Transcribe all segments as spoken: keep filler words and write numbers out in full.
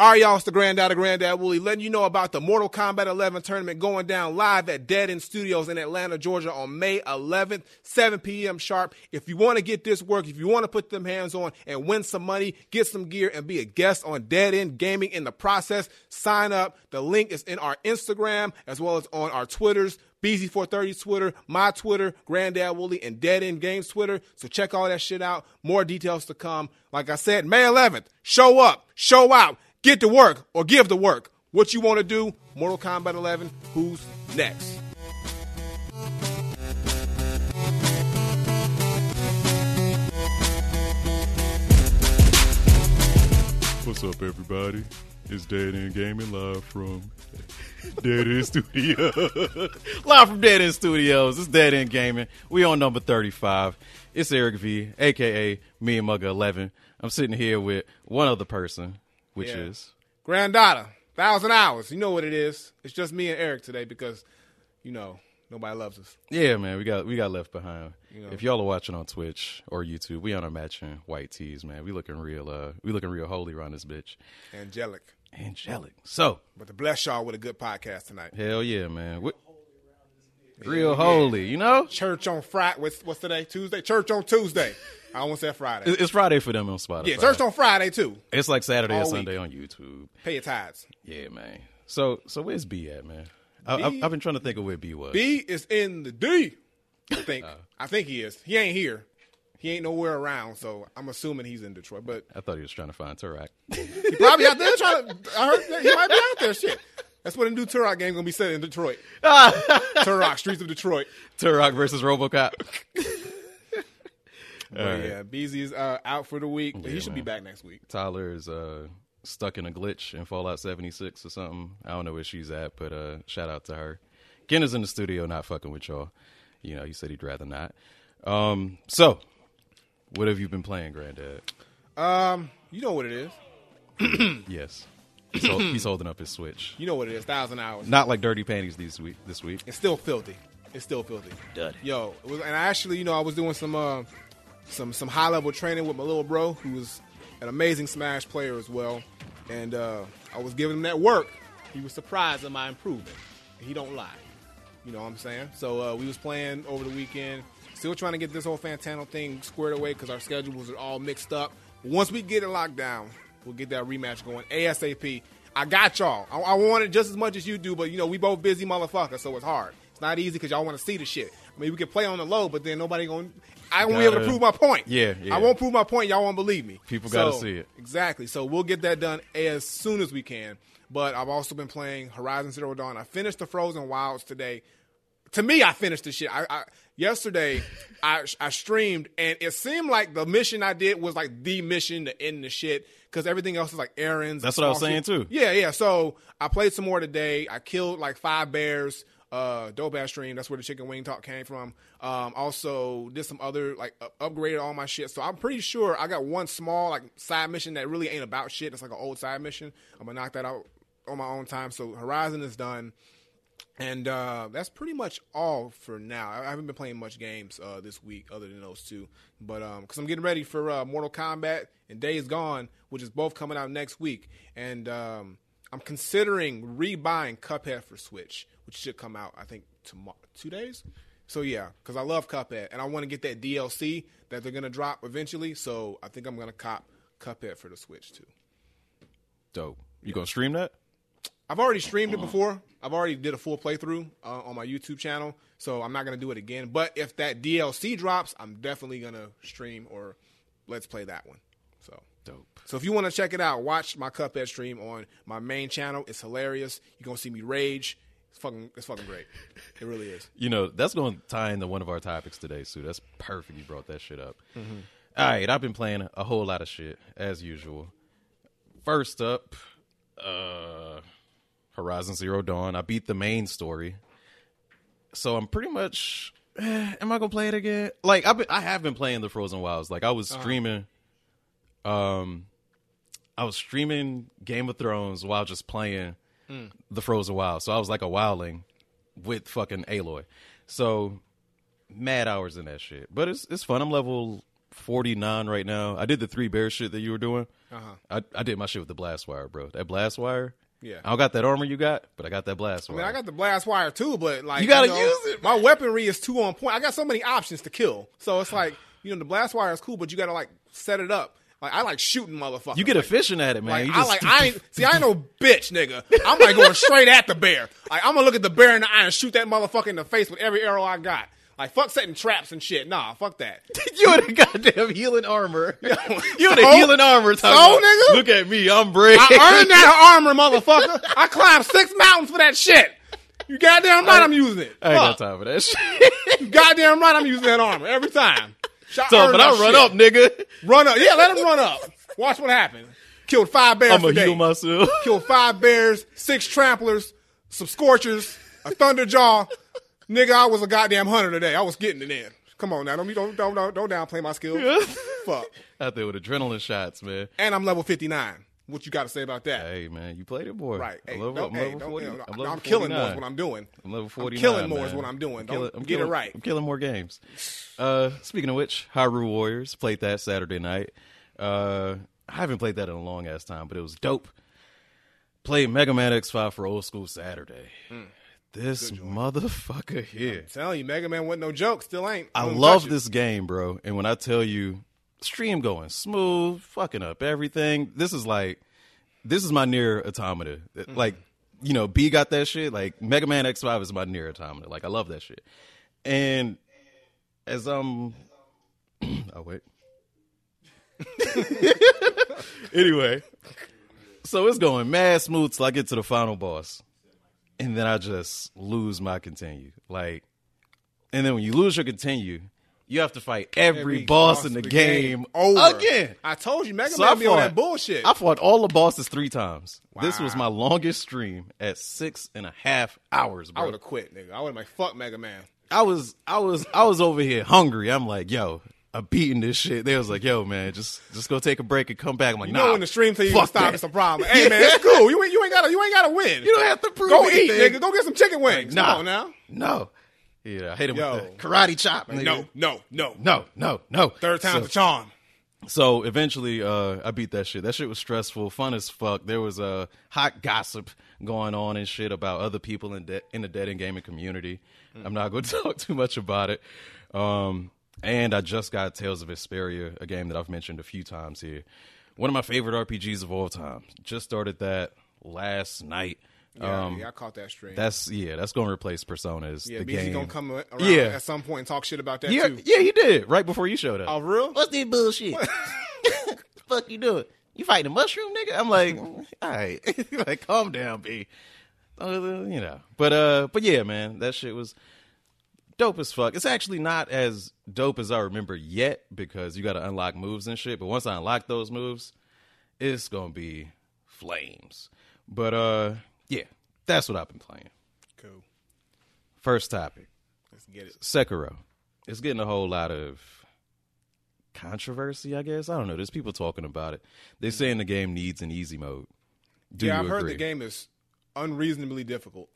All right, y'all, it's the Granddad of Granddad Wooly letting you know about the Mortal Kombat eleven tournament going down live at Dead End Studios in Atlanta, Georgia on May eleventh, seven p.m. sharp. If you want to get this work, if you want to put them hands on and win some money, get some gear, and be a guest on Dead End Gaming in the process, sign up. The link is in our Instagram as well as on our Twitters. B Z four thirty's Twitter, my Twitter, Granddad Wooly, and Dead End Games Twitter. So check all that shit out. More details to come. Like I said, May eleventh, show up, show out, get to work, or give the work. What you want to do? Mortal Kombat eleven, who's next? What's up, everybody? It's Dead End Gaming live from... Dead End Studios. Live from Dead End Studios. It's Dead End Gaming. We on number thirty-five. It's Eric V, a k a. Me and Mugga eleven. I'm sitting here with one other person, which yeah. is... Granddaughter. Thousand hours. You know what it is. It's just me and Eric today because, you know, nobody loves us. Yeah, man. We got we got left behind. You know. If y'all are watching on Twitch or YouTube, we on our matching white tees, man. We looking real, uh, we looking real holy around this bitch. Angelic. Angelic. So, but to bless y'all with a good podcast tonight. Hell yeah, man. What, real holy, you know? Church on Friday. What's, what's today? Tuesday? Church on Tuesday. I almost said Friday. It's Friday for them on Spotify. Yeah, church on Friday, too. It's like Saturday all or Sunday week. On YouTube. Pay your tithes. Yeah, man. So, so where's B at, man? I, B, I've, I've been trying to think of where B was. B is in the D, I think. uh, I think he is. He ain't here. He ain't nowhere around, so I'm assuming he's in Detroit. But I thought he was trying to find Turok. He probably out there trying to. I heard that he might be out there. Shit, that's what a new Turok game gonna be set in Detroit. Turok, Streets of Detroit. Turok versus RoboCop. But right. Yeah, B Z's uh, out for the week. Yeah, he should man. be back next week. Tyler is uh, stuck in a glitch in Fallout seventy-six or something. I don't know where she's at, but uh, shout out to her. Kenner's in the studio, not fucking with y'all. You know, he said he'd rather not. Um, so. What have you been playing, Granddad? Um, you know what it is. Yes. He's, hold, he's holding up his Switch. You know what it is, thousand hours. Not like dirty panties this week. This week, it's still filthy. It's still filthy. Dirty. Yo, it was, and I actually, you know, I was doing some, uh, some, some high level training with my little bro, who was an amazing Smash player as well, and uh, I was giving him that work. He was surprised at my improvement. He don't lie. You know what I'm saying? So uh, we was playing over the weekend. Still trying to get this whole Fantano thing squared away because our schedules are all mixed up. Once we get it locked down, we'll get that rematch going ASAP. I got y'all. I, I want it just as much as you do, but, you know, we both busy motherfuckers, so it's hard. It's not easy because y'all want to see the shit. I mean, we can play on the low, but then nobody going to – I won't gotta, be able to prove my point. Yeah, yeah. I won't prove my point. Y'all won't believe me. People so, got to see it. Exactly. So we'll get that done as soon as we can. But I've also been playing Horizon Zero Dawn. I finished the Frozen Wilds today. To me, I finished the shit. I, I yesterday, I I streamed, and it seemed like the mission I did was like the mission to end the shit because everything else is like errands. That's what I was saying, too. Yeah, yeah. So I played some more today. I killed like five bears. Uh, dope ass stream. That's where the chicken wing talk came from. Um, also did some other like uh, upgraded all my shit. So I'm pretty sure I got one small like side mission that really ain't about shit. It's like an old side mission. I'm gonna knock that out on my own time. So Horizon is done. And uh, that's pretty much all for now. I haven't been playing much games uh, this week other than those two. But because um, I'm getting ready for uh, Mortal Kombat and Days Gone, which is both coming out next week. And um, I'm considering rebuying Cuphead for Switch, which should come out, I think, tomorrow, two days? So, yeah, because I love Cuphead. And I want to get that D L C that they're going to drop eventually. So I think I'm going to cop Cuphead for the Switch, too. Dope. You going to stream that? I've already streamed it before. I've already did a full playthrough uh, on my YouTube channel, so I'm not going to do it again. But if that D L C drops, I'm definitely going to stream or let's play that one. So dope. So if you want to check it out, watch my Cuphead stream on my main channel. It's hilarious. You're going to see me rage. It's fucking, it's fucking great. It really is. You know, that's going to tie into one of our topics today, Sue. That's perfect you brought that shit up. Mm-hmm. All right, I've been playing a whole lot of shit, as usual. First up, uh... Horizon Zero Dawn. I beat the main story. So I'm pretty much, eh, am I going to play it again? Like, I've been, I have been playing the Frozen Wilds. Like, I was streaming, uh-huh. um, I was streaming Game of Thrones while just playing mm. the Frozen Wilds. So I was like a wildling with fucking Aloy. So, mad hours in that shit. But it's it's fun. I'm level forty-nine right now. I did the three bear shit that you were doing. Uh-huh. I, I did my shit with the blast wire, bro. That blast wire. Yeah. I don't got that armor you got, but I got that blast wire. I mean, I got the blast wire too, but like, you gotta you know, use it. My weaponry is too on point. I got so many options to kill. So it's like, you know, the blast wire is cool, but you gotta like set it up. Like, I like shooting motherfuckers. You get like, efficient at it, man. Like, you just I like, I ain't, see, I ain't no bitch, nigga. I'm like going straight at the bear. Like, I'm gonna look at the bear in the eye and shoot that motherfucker in the face with every arrow I got. Like, fuck setting traps and shit. Nah, fuck that. You in a goddamn healing armor. Yo, you in so, a healing armor. So, about, nigga? Look at me. I'm brave. I earned that armor, motherfucker. I climbed six mountains for that shit. You goddamn right I, I'm using it. I ain't fuck. got time for that shit. You goddamn right I'm using that armor every time. So, so but I run shit. up, nigga. Run up. Yeah, let him run up. Watch what happens. Killed five bears I'm going to heal myself. Killed five bears, six tramplers, some scorchers, a thunderjaw. Nigga, I was a goddamn hunter today. I was getting it in. Come on now. Don't don't don't, don't downplay my skill. Yeah. Fuck. Out there with adrenaline shots, man. And I'm level fifty-nine. What you got to say about that? Hey, man. You played it, boy. Right. Hey, I'm level, no, I'm hey, level forty. I'm, level no, I'm killing more is what I'm doing. I'm level forty-nine, I'm killing more man. is what I'm doing. Don't I'm killing, I'm get killing, it right. I'm killing more games. Uh, speaking of which, Hyrule Warriors. Played that Saturday night. Uh, I haven't played that in a long-ass time, but it was dope. Played Mega Man X five for old school Saturday. Mm. This motherfucker here. I'm telling you, Mega Man wasn't no joke. Still ain't. I love this game, bro. And when I tell you, stream going smooth, fucking up everything. This is like, this is my NieR Automata. Mm-hmm. Like, you know, B got that shit. Like, Mega Man X five is my NieR Automata. Like, I love that shit. And as I'm... oh, wait. Anyway. So it's going mad smooth till I get to the final boss. And then I just lose my continue. Like, and then when you lose your continue, you have to fight every, every boss, boss in the, the game, game over. Again. I told you, Mega so Man be on that bullshit. I fought all the bosses three times. Wow. This was my longest stream at six and a half hours, bro. I would have quit, nigga. I would have like, fuck Mega Man. I was, I was, I was over here hungry. I'm like, yo, I'm beating this shit. They was like, yo, man, just just go take a break and come back. I'm like, you nah. You know when the stream till you can stop, it's a problem. Hey, man, it's cool. You ain't, you ain't gotta you ain't gotta win. You don't have to prove Go anything. eat, nigga. Go get some chicken wings. Nah, come on now. No. Yeah, I hit him yo. with the karate chop, nigga. No, no, no. No, no, no. Third time's so, a charm. So eventually uh, I beat that shit. That shit was stressful, fun as fuck. There was uh, hot gossip going on and shit about other people in, de- in the Dead End Gaming community. Mm. I'm not going to talk too much about it. Um... And I just got Tales of Vesperia, a game that I've mentioned a few times here. One of my favorite R P Gs of all time. Just started that last night. Yeah, um, yeah I caught that stream. That's yeah, that's going to replace Personas. Yeah, the B Z game. Gonna come around yeah. at some point and talk shit about that yeah, too. Yeah, he did right before you showed up. Oh, real? What's this bullshit? What? The fuck you doing? You fighting a mushroom, nigga? I'm like, all right, like calm down, B. Uh, you know, but uh, but yeah, man, that shit was. Dope as fuck. It's actually not as dope as I remember yet because you got to unlock moves and shit. But once I unlock those moves, it's going to be flames. But, uh, yeah, that's what I've been playing. Cool. First topic. Let's get it. Sekiro. It's getting a whole lot of controversy, I guess. I don't know. There's people talking about it. They're saying the game needs an easy mode. Do yeah, you I've agree? heard the game is unreasonably difficult.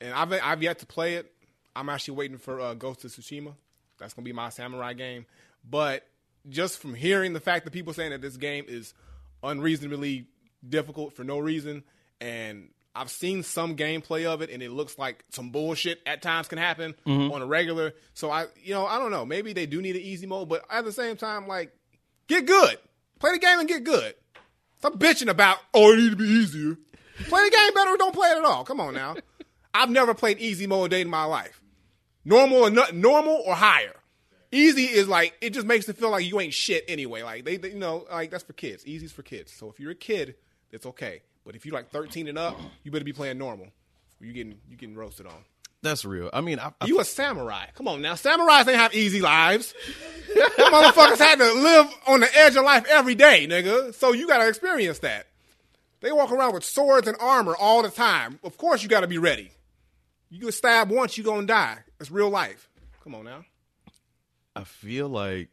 And I've I've yet to play it. I'm actually waiting for uh, Ghost of Tsushima. That's going to be my samurai game. But just from hearing the fact that people saying that this game is unreasonably difficult for no reason, and I've seen some gameplay of it, and it looks like some bullshit at times can happen mm-hmm. on a regular. So, I, you know, I don't know. Maybe they do need an easy mode, but at the same time, like, get good. Play the game and get good. Stop bitching about, oh, it needs to be easier. Play the game better or don't play it at all. Come on now. I've never played easy mode a day in my life. Normal or not, normal or higher. Easy is like, it just makes it feel like you ain't shit anyway. Like, they, they you know, like that's for kids. Easy's for kids. So if you're a kid, it's okay. But if you're like thirteen and up, you better be playing normal. You're getting, you're getting roasted on. That's real. I mean, I, I, you a samurai. Come on now. Samurais ain't have easy lives. Motherfuckers had to live on the edge of life every day, nigga. So you got to experience that. They walk around with swords and armor all the time. Of course you got to be ready. You get stabbed once, you're going to die. It's real life. Come on now. I feel like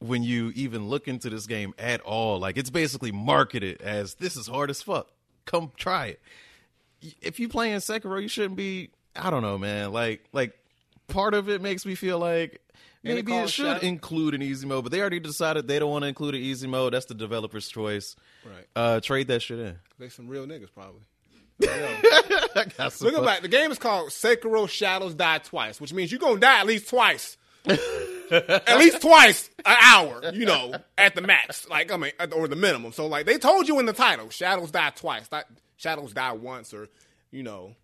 when you even look into this game at all, like it's basically marketed as this is hard as fuck. Come try it. If you playing Sekiro, you shouldn't be, I don't know, man. Like, like part of it makes me feel like Maybe it should include an easy mode, but they already decided they don't want to include an easy mode. That's the developer's choice. Right. Uh, trade that shit in. They some real niggas, probably. Look about the game is called Sekiro: Shadows Die Twice, which means you're gonna die at least twice. At least twice an hour, you know, at the max. Like, I mean, or the minimum. So, like, they told you in the title, Shadows Die Twice, not Shadows Die Once, or, you know,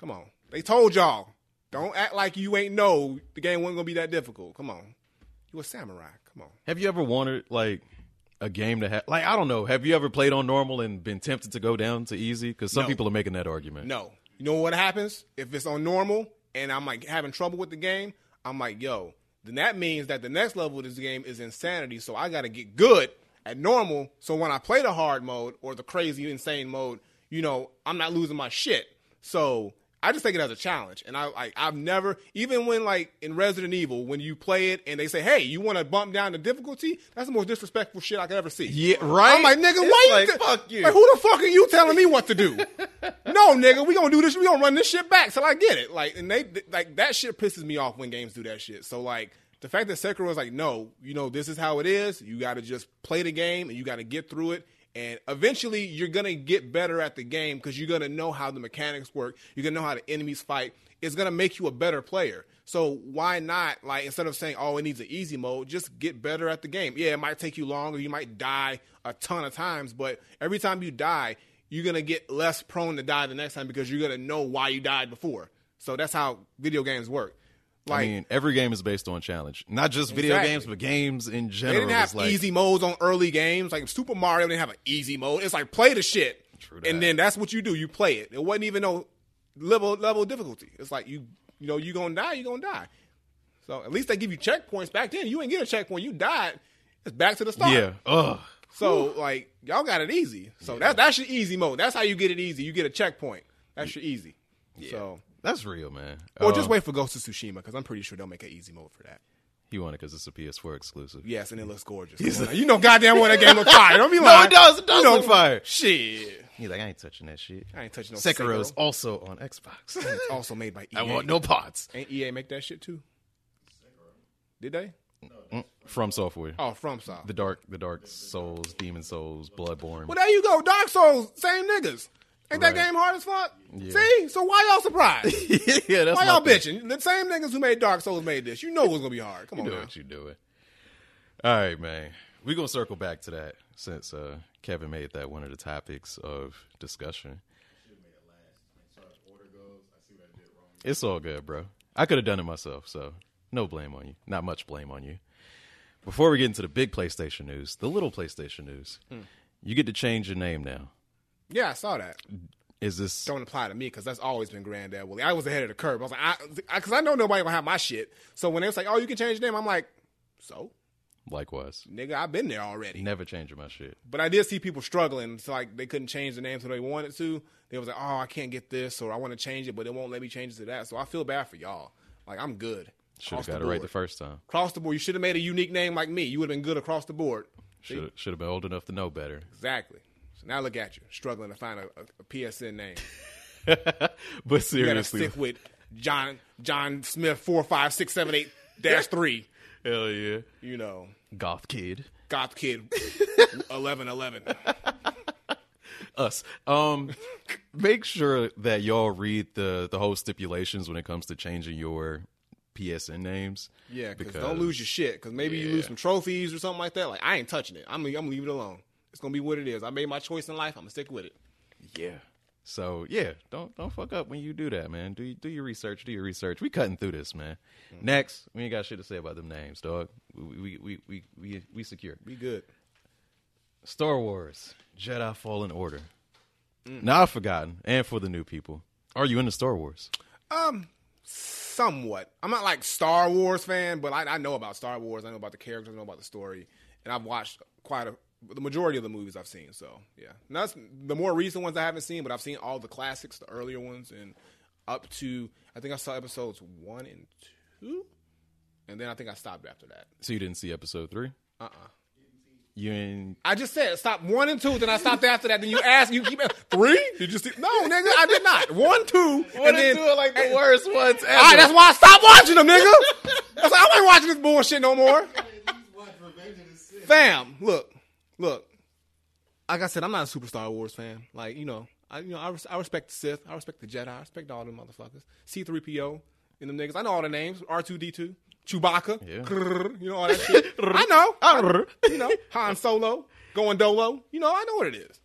come on. They told y'all. Don't act like you ain't know the game wasn't gonna be that difficult. Come on. You a samurai. Come on. Have you ever wanted, like, a game to have, like, I don't know, have you ever played on normal and been tempted to go down to easy? Because some no. people are making that argument. No. You know what happens? If it's on normal and I'm, like, having trouble with the game, I'm like, yo, then that means that the next level of this game is insanity, so I got to get good at normal so when I play the hard mode or the crazy, insane mode, you know, I'm not losing my shit. So I just take it as a challenge. And I, like, I've never, even when, like, in Resident Evil, when you play it and they say, hey, you want to bump down the difficulty? That's the most disrespectful shit I could ever see. Yeah, right? I'm like, nigga, it's why like, you? Th- fuck you. Like, who the fuck are you telling me what to do? No, nigga, we going to do this. We going to run this shit back till I get it. Like, and they, th- like, that shit pisses me off when games do that shit. So, like, the fact that Sekiro is like, no, you know, this is how it is. You got to just play the game and you got to get through it. And eventually, you're going to get better at the game because you're going to know how the mechanics work. You're going to know how the enemies fight. It's going to make you a better player. So why not, like, instead of saying, oh, it needs an easy mode, just get better at the game. Yeah, it might take you longer. You might die a ton of times. But every time you die, you're going to get less prone to die the next time because you're going to know why you died before. So that's how video games work. Like, I mean, every game is based on challenge. Not just video exactly. games, but games in general. They didn't have like, easy modes on early games. Like, Super Mario didn't have an easy mode. It's like, play the shit. True that. And then that's what you do. You play it. It wasn't even no level level difficulty. It's like, you you know, you're going to die, you're going to die. So, at least they give you checkpoints. Back then, you didn't get a checkpoint. You died. It's back to the start. Yeah. Ugh. So, Whew. like, y'all got it easy. So, yeah. that, that's your easy mode. That's how you get it easy. You get a checkpoint. That's your easy. Yeah. So... That's real, man. Or um, just wait for Ghost of Tsushima, because I'm pretty sure they'll make an easy mode for that. You want it because it's a P S four exclusive. Yes, and it looks gorgeous. Like, you know goddamn well that game looks fire. Don't be lying. No, it does. It does you know, look fire. Shit. He's like, I ain't touching that shit. I ain't touching no Sekiro. Sekiro's also on Xbox. And it's also made by E A. I want no parts. Ain't E A make that shit, too? Did they? No, from software. Oh, from software. The Dark, the Dark Souls, Demon Souls, Bloodborne. Well, there you go. Dark Souls. Same niggas. Ain't right. that game hard as fuck? Yeah. See? So why y'all surprised? yeah, that's why y'all thing. bitching? The same niggas who made Dark Souls made this. You know it was going to be hard. Come you on, do what you do it. All right, man. We're going to circle back to that since uh, Kevin made that one of the topics of discussion. I should have made it last. As far as order goes, I see what I did wrong. It's all good, bro. I could have done it myself, so no blame on you. Not much blame on you. Before we get into the big PlayStation news, the little PlayStation news, hmm. you get to change your name now. Yeah, I saw that. Is this don't apply to me because that's always been Granddad Willie. I was ahead of the curve. I was like, I because I, I know nobody gonna have my shit. So when they was like, oh, you can change your name, I'm like, so. Likewise, nigga, I've been there already. Never changing my shit. But I did see people struggling. So like they couldn't change the name so they wanted to. They was like, oh, I can't get this, or I want to change it, but it won't let me change it to that. So I feel bad for y'all. Like I'm good. Should have got it right the first time. Across the board, you should have made a unique name like me. You would have been good across the board. Should should have been old enough to know better. Exactly. So now look at you, struggling to find a, a P S N name. But seriously, you gotta stick with John John Smith four five six seven eight dash three. Hell yeah! You know, Goth Kid, Goth Kid, eleven eleven. Us. Um, make sure that y'all read the the whole stipulations when it comes to changing your P S N names. Yeah, because don't lose your shit. Because maybe yeah. you lose some trophies or something like that. Like I ain't touching it. I'm I'm gonna leave it alone. It's gonna be what it is. I made my choice in life. I'm gonna stick with it. Yeah. So yeah, don't don't fuck up when you do that, man. Do do your research. Do your research. We cutting through this, man. Mm-hmm. Next, we ain't got shit to say about them names, dog. We we we we we, we secure. We good. Star Wars Jedi Fallen Order. Mm. Now I've forgotten, and for the new people, are you into Star Wars? Um, somewhat. I'm not like Star Wars fan, but I, I know about Star Wars. I know about the characters. I know about the story, and I've watched quite a. The majority of the movies I've seen, so yeah. And that's the more recent ones I haven't seen, but I've seen all the classics, the earlier ones, and up to I think I saw episodes one and two, and then I think I stopped after that. So you didn't see episode three? Uh uh-uh. uh. You in? I just said stop one and two. Then I stopped after that. Then you asked. You keep three. Did you see? No, nigga, I did not. One, two, one and, and then, two are like the worst ones ever. All right, that's why I stopped watching them, nigga. That's like, I ain't watching this bullshit no more. Fam, look, look. Like I said, I'm not a super Star Wars fan. Like you know, I you know I, res- I respect the Sith. I respect the Jedi. I respect all them motherfuckers. C three P O and them niggas. I know all the names. R two D two. Chewbacca, yeah. Grrr, you know all that shit. I know, I, you know Han Solo, going dolo. You know I know what it is,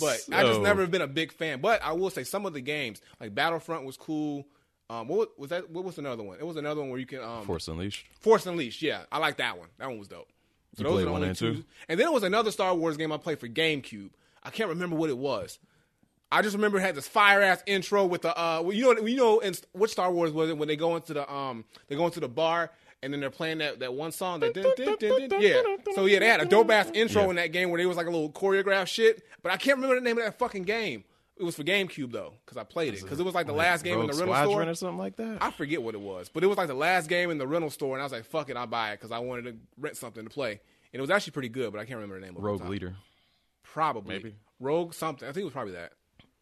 but so. I just never been a big fan. But I will say some of the games, like Battlefront, was cool. Um, what was, was that? What was another one? It was another one where you can um, Force Unleashed. Force Unleashed, yeah, I like that one. That one was dope. So you those are one and two. two. And then it was another Star Wars game I played for GameCube. I can't remember what it was. I just remember it had this fire ass intro with the uh, well, you know, you know, in what Star Wars was it when they go into the um, they go into the bar and then they're playing that, that one song that dun, dun, dun, dun, yeah. So yeah, they had a dope ass intro yeah. in that game where they was like a little choreographed shit, but I can't remember the name of that fucking game. It was for GameCube though, because I played it because it was like the like last game Rogue in the rental Squadron store or something like that. I forget what it was, but it was like the last game in the rental store, and I was like, fuck it, I'll buy it because I wanted to rent something to play, and it was actually pretty good, but I can't remember the name of it. Rogue Leader, probably maybe Rogue something. I think it was probably that.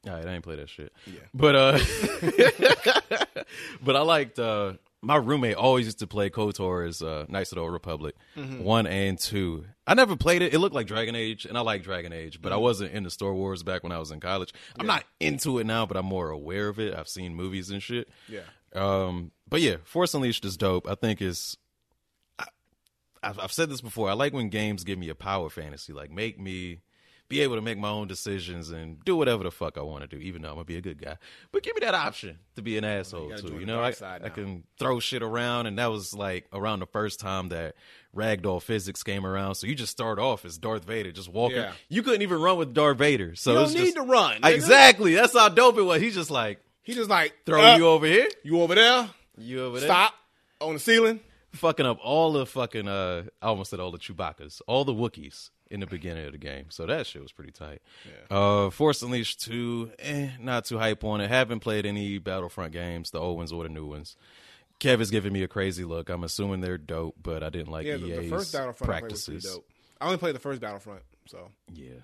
All right, I ain't play that shit. Yeah. But uh, but I liked uh, my roommate always used to play KOTOR's uh, Knights of the Old Republic, mm-hmm. one and two. I never played it. It looked like Dragon Age, and I like Dragon Age, but mm-hmm. I wasn't into Star Wars back when I was in college. Yeah. I'm not into it now, but I'm more aware of it. I've seen movies and shit. Yeah. Um. But yeah, Force Unleashed is dope. I think it's. I, I've, I've said this before. I like when games give me a power fantasy. Like make me. Be able to make my own decisions and do whatever the fuck I want to do, even though I'm going to be a good guy. But give me that option to be an asshole, well, you too. You know, I, I can throw shit around, and that was, like, around the first time that ragdoll physics came around. So you just start off as Darth Vader, just walking. Yeah. You couldn't even run with Darth Vader. So you don't it's need just, to run. Nigga. Exactly. That's how dope it was. He's just like, he just like throw up, you over here. You over there. You over there. Stop. On the ceiling. Fucking up all the fucking, uh, I almost said all the Chewbaccas, all the Wookiees. In the beginning of the game. So that shit was pretty tight. Yeah. Uh, Force Unleashed two, eh, not too hype on it. Haven't played any Battlefront games, the old ones or the new ones. Kevin's giving me a crazy look. I'm assuming they're dope, but I didn't like yeah, E A's the first Battlefront practices. I, was dope. I only played the first Battlefront, so. Yeah.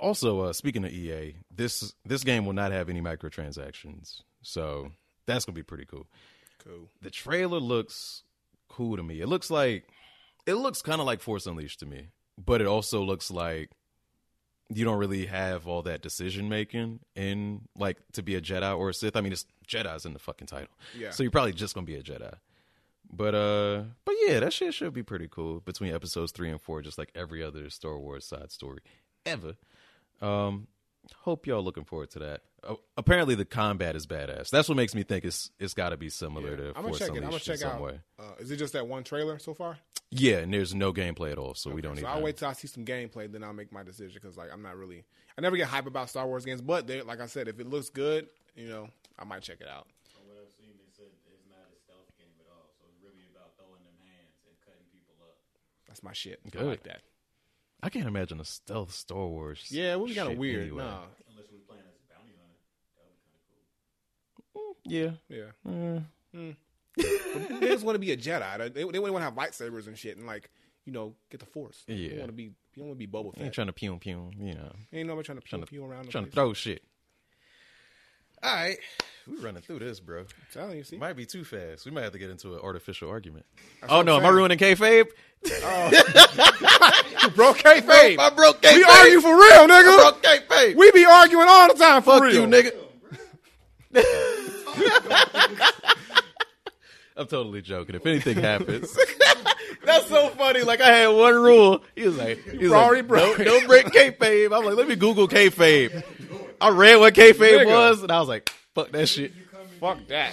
Also, uh, speaking of E A, this this game will not have any microtransactions. So that's going to be pretty cool. Cool. The trailer looks cool to me. It looks like, it looks kind of like Force Unleashed to me. But it also looks like you don't really have all that decision making in like to be a Jedi or a Sith. I mean, it's Jedi's in the fucking title, yeah. So you're probably just gonna be a Jedi. But uh, but yeah, that shit should be pretty cool between episodes three and four, just like every other Star Wars side story ever. Um, hope y'all looking forward to that. Uh, apparently, the combat is badass. That's what makes me think it's it's got to be similar yeah. to I'm Force Unleashed in I'm gonna check some out. Way. Uh, is it just that one trailer so far? Yeah, and there's no gameplay at all, so okay, we don't need. So I'll wait till I see some gameplay, then I'll make my decision. Because like I'm not really, I never get hype about Star Wars games, but they, like I said, if it looks good, you know, I might check it out. From what I've seen, they said it's not a stealth game at all, so it's really about throwing them hands and cutting people up. That's my shit. Good. I like that. I can't imagine a stealth Star Wars. Yeah, it would be kind of weird. Anyway. Nah. Unless we're playing as a bounty hunter, that would be kind of cool. Yeah, yeah. Mm. Mm. They just want to be a Jedi. They, they wouldn't want to have lightsabers and shit, and like you know, get the Force. Yeah, you want to be, you don't want to be Boba Fett. Ain't trying to pew pew, you know. Ain't nobody trying to pew pew around. The trying place. To throw shit. All right, we're running through this, bro. I'm telling you, see, might be too fast. We might have to get into an artificial argument. That's oh no, am I ruining kayfabe? Oh. You broke kayfabe. I broke kayfabe. We argue for real, nigga. I broke kayfabe. We be arguing all the time for Fuck real, you, nigga. I'm totally joking. If anything happens, that's so funny. Like I had one rule. He was like, he was Rory like, don't, don't break kayfabe. I'm like, let me Google kayfabe. I read what kayfabe was, and I was like, fuck that shit. Fuck that.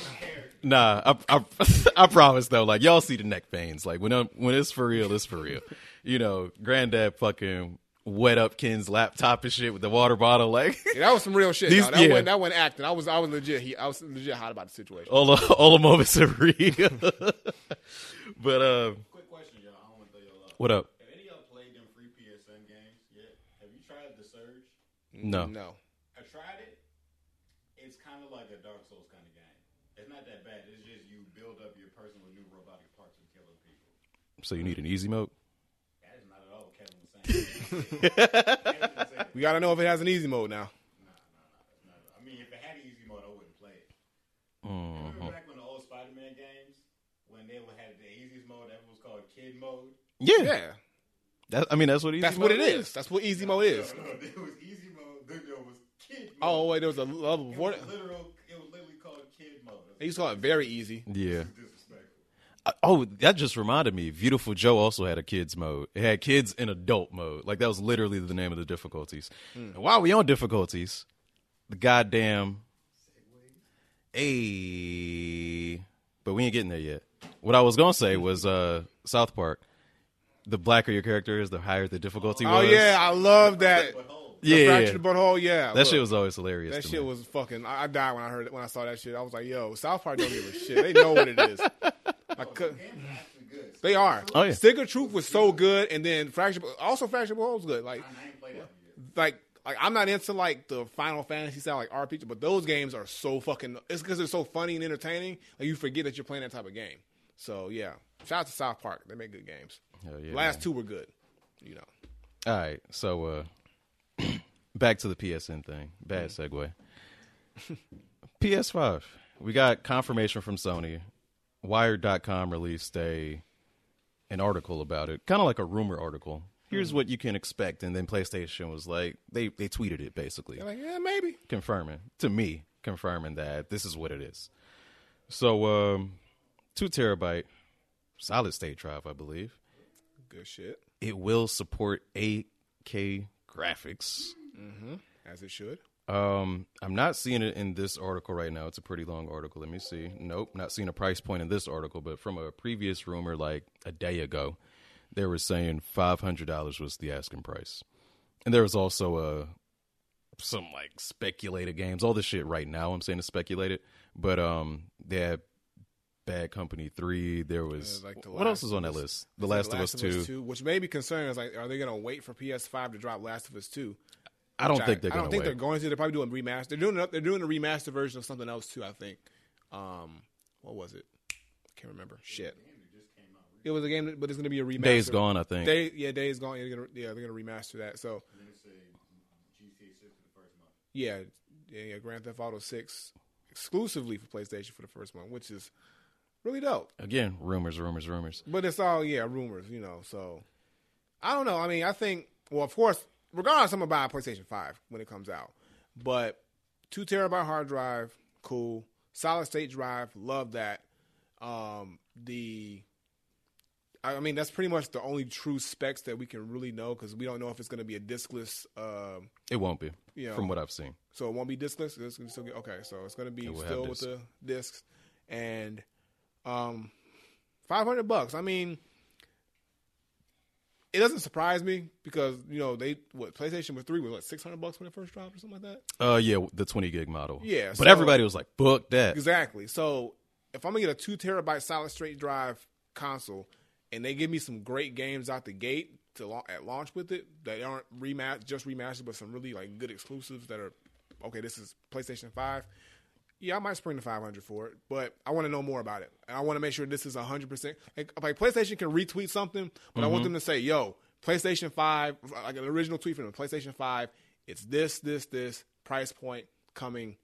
Nah, I, I, I promise though. Like y'all see the neck veins. Like when I'm, when it's for real, it's for real. You know, granddad fucking wet up Ken's laptop and shit with the water bottle. Like yeah, that was some real shit. These, that yeah. wasn't that wasn't acting. I was I was legit. He, I was legit hot about the situation. All the, all the moments are real. But uh, quick question, y'all. I don't want to throw y'all off. What up? Have any of y'all played them free P S N games yet? Have you tried The Surge? No, no. I tried it. It's kind of like a Dark Souls kind of game. It's not that bad. It's just you build up your person with new robotic parts and killing people. So you need an easy mode. We gotta know if it has an easy mode now. Nah, nah, nah, nah. I mean, if it had an easy mode, I wouldn't play it. Mm-hmm. Remember back when the old Spider-Man games, when they had the easiest mode, that was called kid mode. Yeah, yeah. That, I mean, that's what easy. That's mode what it is. is. That's what easy mode is. No, no, it was easy mode. Then there was kid mode. Oh wait, there was a level before that. It was literal. It was literally called kid mode. They used to call it very easy. Yeah. Oh, that just reminded me. Beautiful Joe also had a kids mode. It had kids in adult mode. Like, that was literally the name of the difficulties. Mm. And while we on difficulties, the goddamn... Hey. But we ain't getting there yet. What I was going to say was uh, South Park. The blacker your character is, the higher the difficulty oh, was. Oh, yeah. I love that. Yeah, the fractured butthole, yeah. That Look, shit was always hilarious. That to shit me. was fucking. I, I died when I heard it, when I saw that shit. I was like, "Yo, South Park don't give a shit. They know what it is." I could, they are. Oh yeah. Stick of Truth was so good, and then fractured. Also, fractured butthole was good. Like, like, like I'm not into like the Final Fantasy style like R P G, but those games are so fucking. It's because they're so funny and entertaining. Like, you forget that you're playing that type of game. So yeah, shout out to South Park. They make good games. Oh, yeah, Last man. two were good. You know. All right, so. uh Back to the P S N thing. Bad segue. P S five. We got confirmation from Sony. Wired dot com released a an article about it. Kind of like a rumor article. Here's what you can expect. And then PlayStation was like, they, they tweeted it basically. They're like, yeah, maybe. Confirming. To me, confirming that this is what it is. So, um, two terabyte solid state drive, I believe. Good shit. It will support eight K graphics. Mm-hmm. As it should. Um, I'm not seeing it in this article right now. It's a pretty long article. Let me see. Nope, not seeing a price point in this article, but from a previous rumor like a day ago, they were saying five hundred dollars was the asking price. And there was also uh, some like speculated games. All this shit right now I'm saying is speculated, but um, they had Bad Company three. There was uh, like the what else was on that list? The Last, like Last of Us two, which may be concerning. Is like, are they going to wait for P S five to drop Last of Us two? I don't think they're going to. I don't think they're going to. They're probably doing remaster. They're doing they're doing a remaster version of something else too. I think. Um, what was it? I can't remember. Shit. It was a game, that, but it's going to be a remaster. Days Gone, I think. Day, yeah, Days Gone. Yeah, they're going to remaster that. So. Yeah, yeah, Grand Theft Auto six exclusively for PlayStation for the first month, which is really dope. Again, rumors, rumors, rumors. But it's all, yeah, rumors, you know. So, I don't know. I mean, I think, well, of course, regardless, I'm going to buy a PlayStation five when it comes out. But two terabyte hard drive, cool. Solid state drive, love that. Um, the, I mean, that's pretty much the only true specs that we can really know because we don't know if it's going to be a diskless. Uh, it won't be, you know, from what I've seen. So it won't be diskless? It's gonna still get, okay, so it's going to be still with the discs. And... Um, five hundred bucks. I mean, it doesn't surprise me because, you know, they, what, PlayStation three was, what, six hundred bucks when it first dropped or something like that? Uh, yeah, the twenty gig model. Yeah. But so, everybody was like, book that. Exactly. So, if I'm going to get a two terabyte solid state drive console and they give me some great games out the gate to la- at launch with it that aren't remas- just remastered, but some really, like, good exclusives that are, okay, this is PlayStation five. Yeah, I might spring the five hundred for it, but I want to know more about it. And I want to make sure this is one hundred percent. Like, like PlayStation can retweet something, but mm-hmm. I want them to say, yo, PlayStation five, like an original tweet from them, PlayStation five, it's this, this, this, price point coming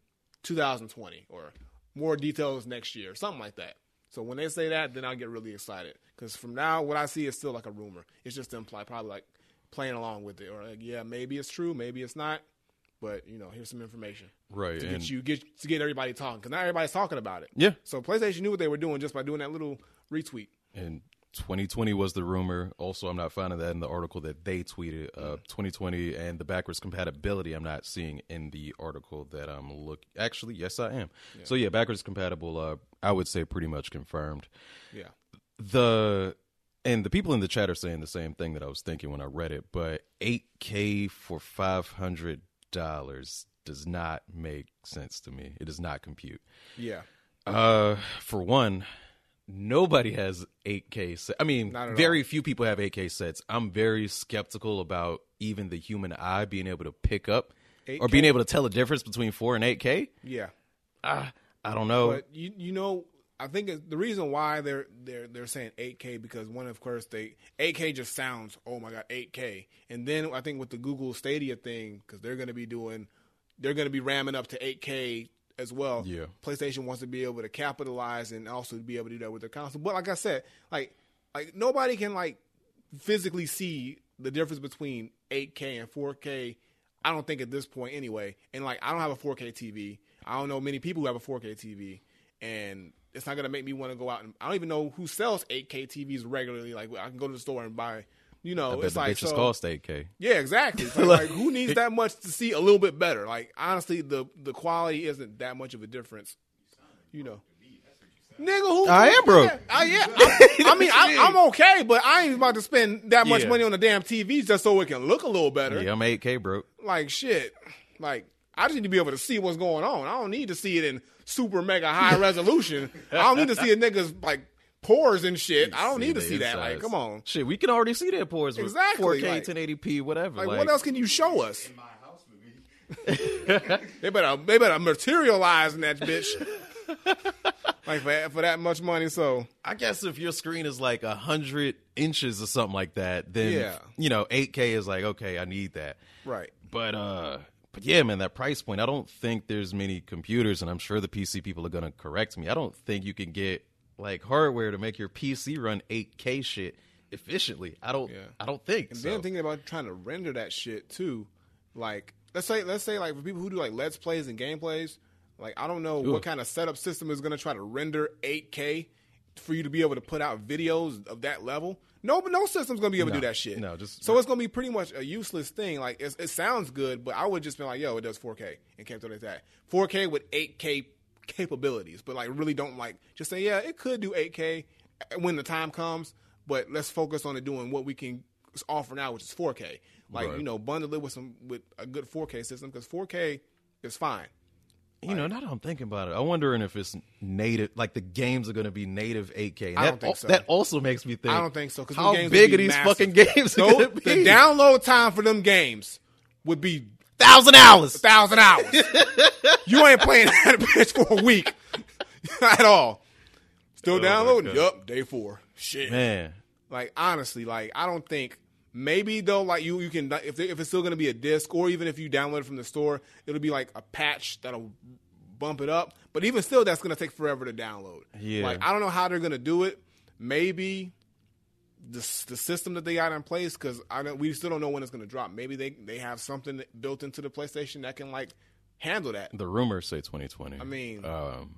two thousand twenty or more details next year, something like that. So when they say that, then I'll get really excited. Because from now, what I see is still like a rumor. It's just them probably like playing along with it or like, yeah, maybe it's true, maybe it's not. But, you know, here's some information. Right. To get you get to get everybody talking. Because not everybody's talking about it. Yeah. So PlayStation knew what they were doing just by doing that little retweet. And twenty twenty was the rumor. Also, I'm not finding that in the article that they tweeted. Uh, mm-hmm. twenty twenty and the backwards compatibility I'm not seeing in the article that I'm looking. Actually, yes, I am. Yeah. So, yeah, backwards compatible, uh, I would say pretty much confirmed. Yeah. The... And the people in the chat are saying the same thing that I was thinking when I read it. But eight K for five hundred dollars dollars does not make sense to me. It does not compute. Yeah. Uh, for one, nobody has eight K sets. I mean, very all. few people have eight K sets. I'm very skeptical about even the human eye being able to pick up eight K? Or being able to tell the difference between four and eight K. Yeah. I, I don't know. But you you know, I think it's, the reason why they're they're they're saying eight K because one, of course, they eight K just sounds, oh my god, eight K. And then I think with the Google Stadia thing, because they're going to be doing, they're going to be ramming up to eight K as well. Yeah. PlayStation wants to be able to capitalize and also be able to do that with their console. But like I said, like like nobody can like physically see the difference between eight K and four K. I don't think at this point anyway. And like I don't have a four K T V. I don't know many people who have a four K T V, and it's not going to make me want to go out. And I don't even know who sells eight K T Vs regularly. Like I can go to the store and buy, you know, I bet it's the like, so, cost eight K. Yeah, exactly. Like, like who needs that much to see a little bit better? Like honestly, the, the quality isn't that much of a difference, you know. Nigga, who? I am broke. Yeah, I, yeah, I, I mean, I, I'm okay, but I ain't about to spend that much yeah. money on a damn T V just so it can look a little better. Yeah, I'm eight K broke. Like shit. Like I just need to be able to see what's going on. I don't need to see it in super mega high resolution. I don't need to see a nigga's like pores and shit. I don't need to see that. Like, come on. Shit, we can already see their pores. Exactly. four K, like, ten eighty p, whatever. Like, like, what else can you show us? In my house with me. they better, they better materialize in that bitch. Like for, for that much money, so I guess if your screen is like a hundred inches or something like that, then yeah. you know eight K is like okay, I need that, right? But uh, but yeah, man, that price point. I don't think there's many computers, and I'm sure the P C people are gonna correct me. I don't think you can get like hardware to make your P C run eight K shit efficiently. I don't, yeah. I don't think. And so. Then thinking about trying to render that shit too, like let's say, let's say like for people who do like let's plays and gameplays. Like, I don't know Ooh. What kind of setup system is going to try to render eight K for you to be able to put out videos of that level. No, but no system's going to be able no, to do that shit. No, just So no. it's going to be pretty much a useless thing. Like, it's, it sounds good, but I would just be like, yo, it does four K and kept it at that. four K with eight K capabilities, but, like, really don't, like, just say, yeah, it could do eight K when the time comes, but let's focus on it doing what we can offer now, which is four K. Like, right. you know, bundle it with some with a good four K system because four K is fine. You like, know, now that I'm thinking about it, I'm wondering if it's native, like the games are going to be native eight K. And I don't that, think so. That also makes me think. I don't think so. How games big are these massive. Fucking games so, going to be? The download time for them games would be thousand hours. A thousand hours. You ain't playing that bitch for a week at all. Still oh downloading? Yup. Day four. Shit, man. Like honestly, like I don't think. Maybe though, like you, you can if they, if it's still gonna be a disc, or even if you download it from the store, it'll be like a patch that'll bump it up. But even still, that's gonna take forever to download. Yeah, like I don't know how they're gonna do it. Maybe the the system that they got in place, because I don't, we still don't know when it's gonna drop. Maybe they they have something built into the PlayStation that can like handle that. The rumors say twenty twenty. I mean, um,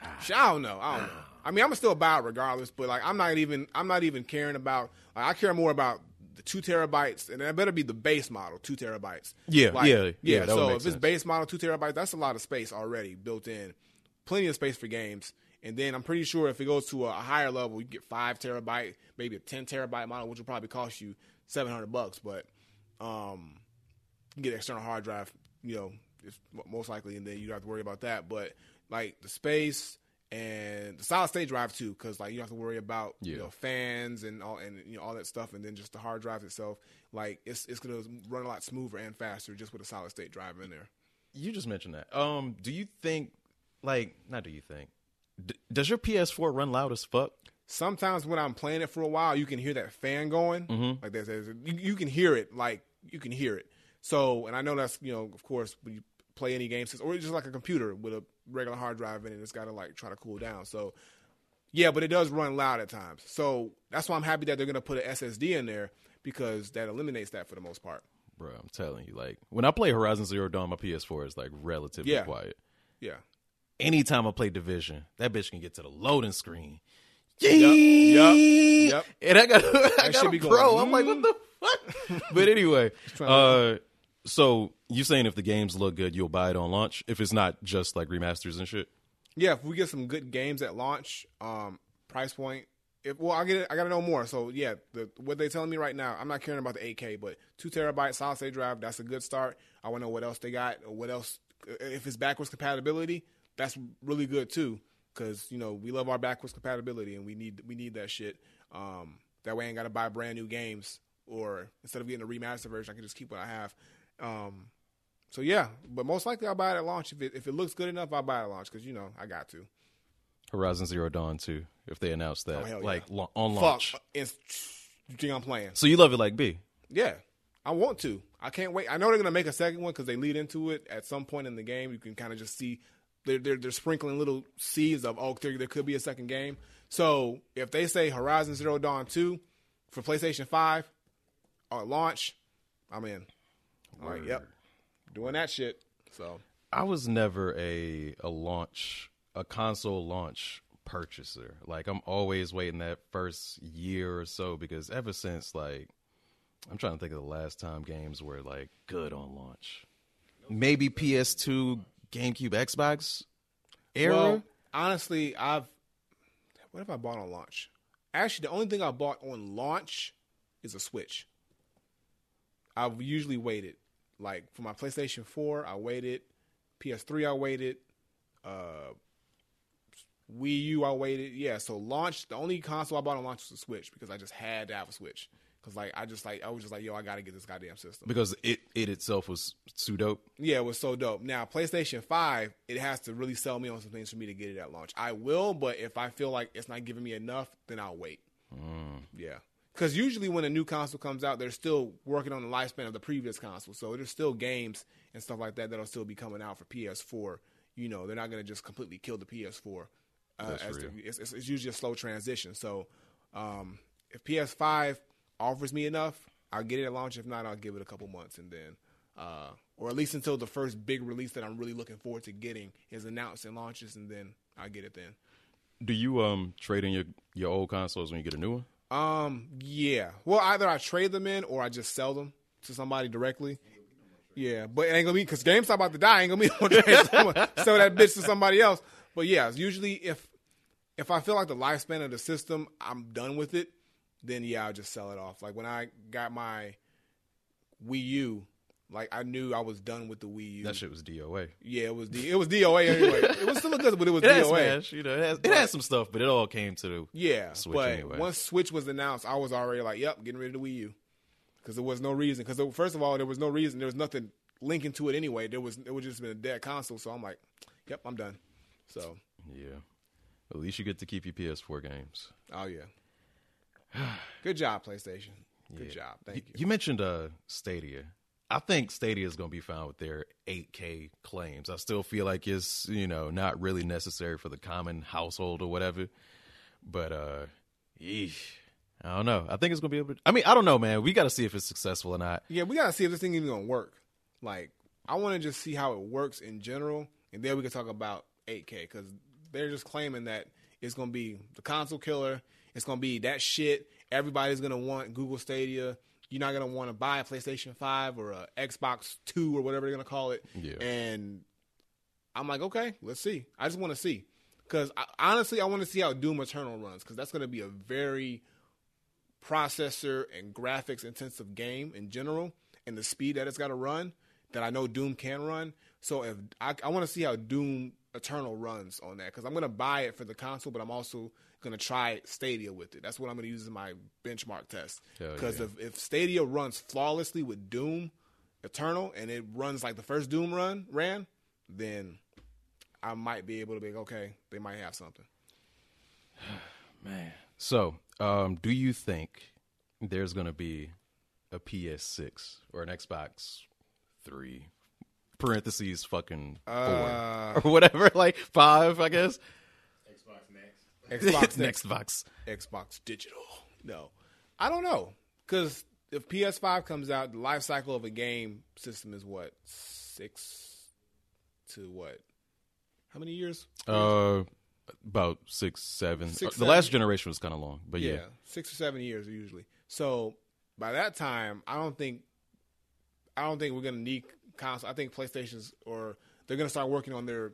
I don't know. I don't know. I mean, I'm still buy it regardless, but like I'm not even I'm not even caring about. Like, I care more about the two terabytes, and that better be the base model, two terabytes. Yeah, like, yeah, yeah. yeah that so would make if sense. It's base model, two terabytes, that's a lot of space already built in, plenty of space for games. And then I'm pretty sure if it goes to a higher level, you get five terabyte, maybe a ten terabyte model, which will probably cost you seven hundred bucks. But um, you get an external hard drive, you know, it's most likely, and then you don't have to worry about that. But like the space. And the solid state drive too, because like you don't have to worry about yeah. you know fans and all and you know all that stuff, and then just the hard drive itself, like it's it's gonna run a lot smoother and faster just with a solid state drive in there. You just mentioned that. Um, do you think like not? Do you think d- does your P S four run loud as fuck? Sometimes when I'm playing it for a while, you can hear that fan going. Mm-hmm. Like there's, there's you, you can hear it. Like you can hear it. So and I know that's you know of course when you play any game system or just like a computer with a regular hard drive in it, it's got to like try to cool down. So yeah, but it does run loud at times. So that's why I'm happy that they're going to put an S S D in there because that eliminates that for the most part. Bro, I'm telling you, like when I play Horizon Zero Dawn, my P S four is like relatively yeah. quiet. Yeah. Anytime I play Division, that bitch can get to the loading screen. Yep, yep. And I got, I got a pro. Mm. I'm like, what the fuck? But anyway, uh, so you saying if the games look good, you'll buy it on launch? If it's not just like remasters and shit? Yeah, if we get some good games at launch, um, price point. If well, I get it, I gotta know more. So yeah, the, what they telling me right now, I'm not caring about the eight K, but two terabyte solid state drive, that's a good start. I want to know what else they got, or what else. If it's backwards compatibility, that's really good too, because you know we love our backwards compatibility and we need we need that shit. Um, that way I ain't gotta buy brand new games, or instead of getting a remastered version, I can just keep what I have. Um, so yeah, but most likely I'll buy it at launch. If it, if it looks good enough, I'll buy it at launch. Cause you know, I got to. Horizon Zero Dawn two if they announced that. Oh, hell yeah. Like lo- on launch. Fuck. It's, you think I'm playing? So you love it like B? Yeah, I want to. I can't wait. I know they're gonna make a second one because they lead into it at some point in the game. You can kind of just see they're, they're they're sprinkling little seeds of oh there, there could be a second game. So if they say Horizon Zero Dawn two for PlayStation five or launch, I'm in. I'm like, yep, doing that shit. So I was never a a launch a console launch purchaser. Like I'm always waiting that first year or so because ever since like I'm trying to think of the last time games were like good on launch. Maybe P S two, GameCube, Xbox era. Well, honestly, I've what have I bought on launch? Actually, the only thing I bought on launch is a Switch. I've usually waited. Like, for my PlayStation four, I waited. P S three, I waited. Uh, Wii U, I waited. Yeah, so launch, the only console I bought on launch was a Switch because I just had to have a Switch. Because, like, I just, like, I was just like, yo, I got to get this goddamn system. Because it, it itself was so dope? Yeah, it was so dope. Now, PlayStation five, it has to really sell me on some things for me to get it at launch. I will, but if I feel like it's not giving me enough, then I'll wait. Mm. Yeah. Because usually when a new console comes out, they're still working on the lifespan of the previous console. So there's still games and stuff like that that'll still be coming out for P S four. You know, they're not going to just completely kill the P S four. Uh, That's as real. The, it's, it's, it's usually a slow transition. So um, if P S five offers me enough, I'll get it at launch. If not, I'll give it a couple months and then, uh, or at least until the first big release that I'm really looking forward to getting is announced and launches, and then I'll get it then. Do you um, trade in your, your old consoles when you get a new one? Um, yeah. Well, either I trade them in or I just sell them to somebody directly. Yeah, but it ain't gonna be because GameStop about to die. Ain't gonna be no trade someone, sell that bitch to somebody else. But yeah, usually if if I feel like the lifespan of the system, I'm done with it, then yeah, I'll just sell it off. Like when I got my Wii U, like I knew I was done with the Wii U. That shit was D O A. Yeah, it was D. It was D O A anyway. It was still good, but it was it D O A. Smash, you know, it, has, it had some stuff, but it all came to the yeah. Switch but anyway. Once Switch was announced, I was already like, "Yep, getting rid of the Wii U," because there was no reason. Because first of all, there was no reason. There was nothing linking to it anyway. There was it would just been a dead console. So I'm like, "Yep, I'm done." So yeah, at least you get to keep your P S four games. Oh yeah. Good job, PlayStation. Good yeah. job. Thank you. You, you mentioned uh, Stadia. I think Stadia is going to be found with their eight K claims. I still feel like it's, you know, not really necessary for the common household or whatever. But, uh, eesh, I don't know. I think it's going to be able to, I mean, I don't know, man. We got to see if it's successful or not. Yeah, we got to see if this thing even going to work. Like, I want to just see how it works in general. And then we can talk about eight K because they're just claiming that it's going to be the console killer. It's going to be that shit. Everybody's going to want Google Stadia. You're not going to want to buy a PlayStation five or a Xbox two or whatever they're going to call it. Yeah. And I'm like, okay, let's see. I just want to see. Because honestly, I want to see how Doom Eternal runs because that's going to be a very processor and graphics intensive game in general and the speed that it's got to run that I know Doom can run. So if I, I want to see how Doom Eternal runs on that because I'm going to buy it for the console, but I'm also going to try Stadia with it. That's what I'm going to use in my benchmark test. Because yeah. if, if Stadia runs flawlessly with Doom Eternal and it runs like the first Doom run ran, then I might be able to be like, okay, they might have something. Man. So um, do you think there's going to be a P S six or an Xbox three parentheses fucking four uh, or whatever, like five, I guess? Xbox next. Xbox. Xbox digital. No. I don't know. Because if P S five comes out, the life cycle of a game system is what? Six to what? How many years? Uh, about six, seven. Six, the seven. Last generation was kind of long, but yeah, yeah. Six or seven years usually. So by that time, I don't think I don't think we're going to need console. I think PlayStation's or they're going to start working on their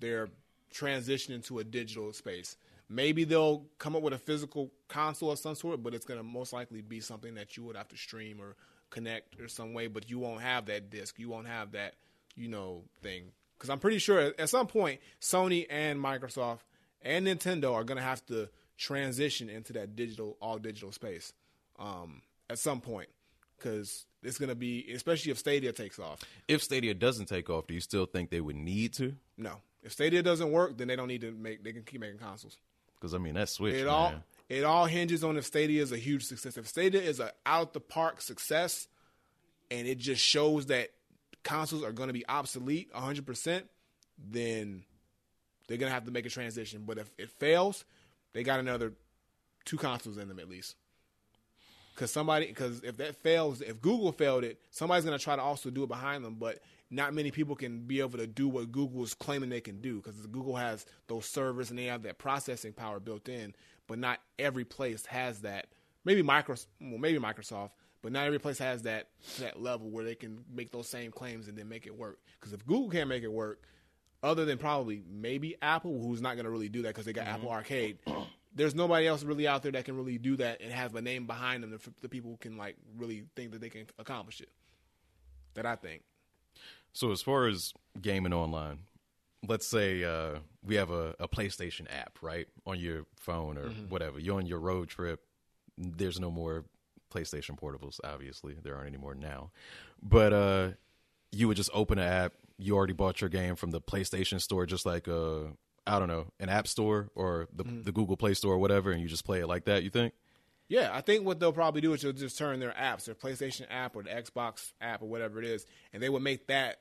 their transition into a digital space. Maybe they'll come up with a physical console of some sort, but it's going to most likely be something that you would have to stream or connect or some way, but you won't have that disc. You won't have that, you know, thing. Because I'm pretty sure at some point, Sony and Microsoft and Nintendo are going to have to transition into that digital, all digital space um, at some point. Because it's going to be, especially if Stadia takes off. If Stadia doesn't take off, do you still think they would need to? No. If Stadia doesn't work, then they don't need to make. They can keep making consoles. Because I mean, that's Switch. It man. all it all hinges on if Stadia is a huge success. If Stadia is an out the park success, and it just shows that consoles are going to be obsolete one hundred percent, then they're going to have to make a transition. But if it fails, they got another two consoles in them at least. Because somebody, because if that fails, if Google failed it, somebody's going to try to also do it behind them. But not many people can be able to do what Google is claiming they can do, because Google has those servers and they have that processing power built in. But not every place has that. Maybe Microsoft, well, maybe Microsoft, but not every place has that that level where they can make those same claims and then make it work. Because if Google can't make it work, other than probably maybe Apple, who's not going to really do that because they got mm-hmm. Apple Arcade. There's nobody else really out there that can really do that and have a name behind them that the people who can like really think that they can accomplish it. That I think. So as far as gaming online, let's say uh, we have a, a PlayStation app, right, on your phone or mm-hmm. whatever. You're on your road trip. There's no more PlayStation portables, obviously. There aren't any more now. But uh, you would just open an app. You already bought your game from the PlayStation store, just like a... Uh, I don't know, an app store or the, mm-hmm. the Google Play Store or whatever, and you just play it like that, you think? Yeah, I think what they'll probably do is they'll just turn their apps, their PlayStation app or the Xbox app or whatever it is, and they would make that,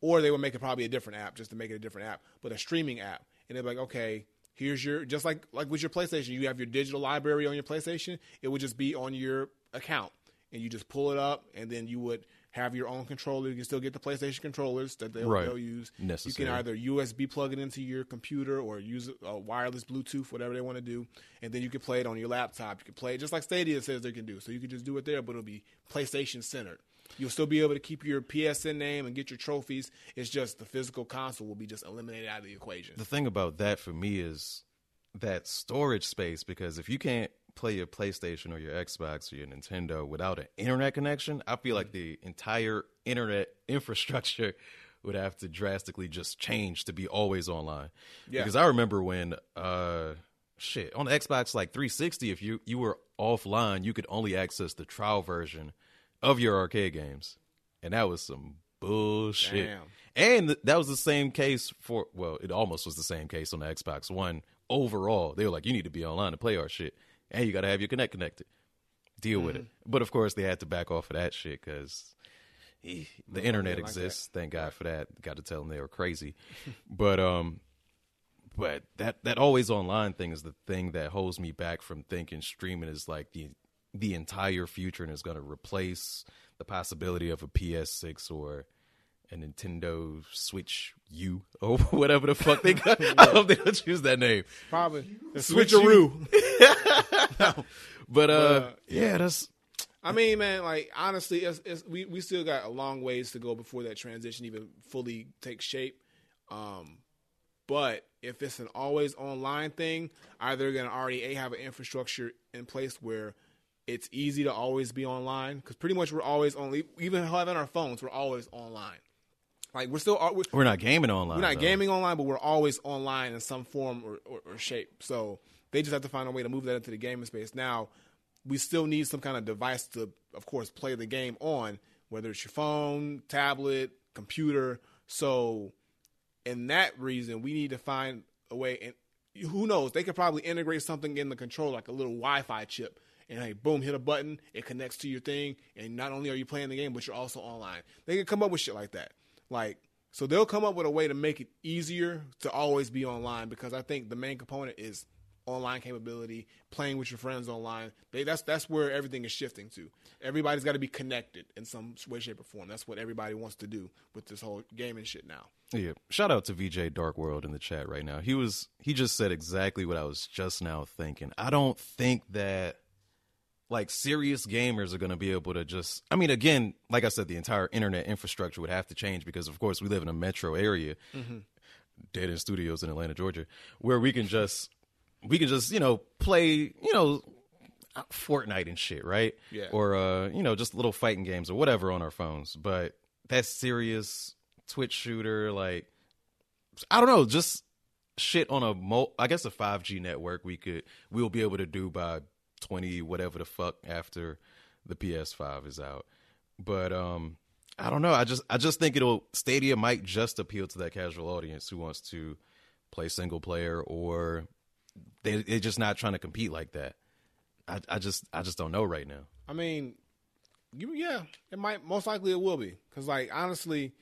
or they would make it probably a different app just to make it a different app, but a streaming app. And they're like, okay, here's your, just like like with your PlayStation, you have your digital library on your PlayStation. It would just be on your account, and you just pull it up, and then you would have your own controller. You can still get the PlayStation controllers that they'll, right. they'll use. Necessary. You can either U S B plug it into your computer or use a wireless Bluetooth, whatever they want to do. And then you can play it on your laptop. You can play it just like Stadia says they can do. So you can just do it there, but it'll be PlayStation centered. You'll still be able to keep your P S N name and get your trophies. It's just the physical console will be just eliminated out of the equation. The thing about that for me is that storage space, because if you can't play your PlayStation or your Xbox or your Nintendo without an internet connection, I feel like the entire internet infrastructure would have to drastically just change to be always online. Yeah. Because I remember when, uh, shit, on the Xbox like three sixty, if you, you were offline, you could only access the trial version of your arcade games. And that was some bullshit. Damn. And th- that was the same case for, well, it almost was the same case on the Xbox One. Overall, they were like, you need to be online to play our shit. And you got to have your Kinect connected. Deal mm-hmm. with it. But, of course, they had to back off of that shit because the no, internet like exists. That. Thank God for that. Got to tell them they were crazy. but um, but that, that always online thing is the thing that holds me back from thinking streaming is like the the entire future and is going to replace the possibility of a P S six or a Nintendo Switch U or whatever the fuck they got. yeah. I hope they don't choose that name. Probably. The Switcheroo. no. But, uh, uh, yeah, that's... I mean, man, like, honestly, it's, it's, we, we still got a long ways to go before that transition even fully takes shape. Um, but if it's an always online thing, either they're going to already a, have an infrastructure in place where it's easy to always be online, because pretty much we're always on, even having our phones, we're always online. Like, we're still... We're, we're not gaming online. We're not though. gaming online, but we're always online in some form or, or, or shape. So... They just have to find a way to move that into the gaming space. Now, we still need some kind of device to, of course, play the game on, whether it's your phone, tablet, computer. So, in that reason, we need to find a way. And who knows? They could probably integrate something in the controller, like a little Wi-Fi chip. And, hey, boom, hit a button. It connects to your thing. And not only are you playing the game, but you're also online. They could come up with shit like that. Like... So, they'll come up with a way to make it easier to always be online, because I think the main component is... online capability, playing with your friends online. They, that's that's where everything is shifting to. Everybody's got to be connected in some way, shape, or form. That's what everybody wants to do with this whole gaming shit now. Yeah. Shout out to V J Dark World in the chat right now. He was he just said exactly what I was just now thinking. I don't think that like serious gamers are going to be able to just. I mean, again, like I said, the entire internet infrastructure would have to change because, of course, we live in a metro area, mm-hmm. Dead End Studios in Atlanta, Georgia, where we can just. We can just, you know, play, you know, Fortnite and shit, right? Yeah. Or, uh, you know, just little fighting games or whatever on our phones. But that serious Twitch shooter, like, I don't know, just shit on a, mo- I guess a five G network we could, we'll be able to do by twenty, whatever the fuck after the P S five is out. But um, I don't know. I just I just think it'll Stadia might just appeal to that casual audience who wants to play single player, or they, they're just not trying to compete like that. I, I just I just don't know right now. I mean, you, yeah, it might most likely it will be, because like honestly,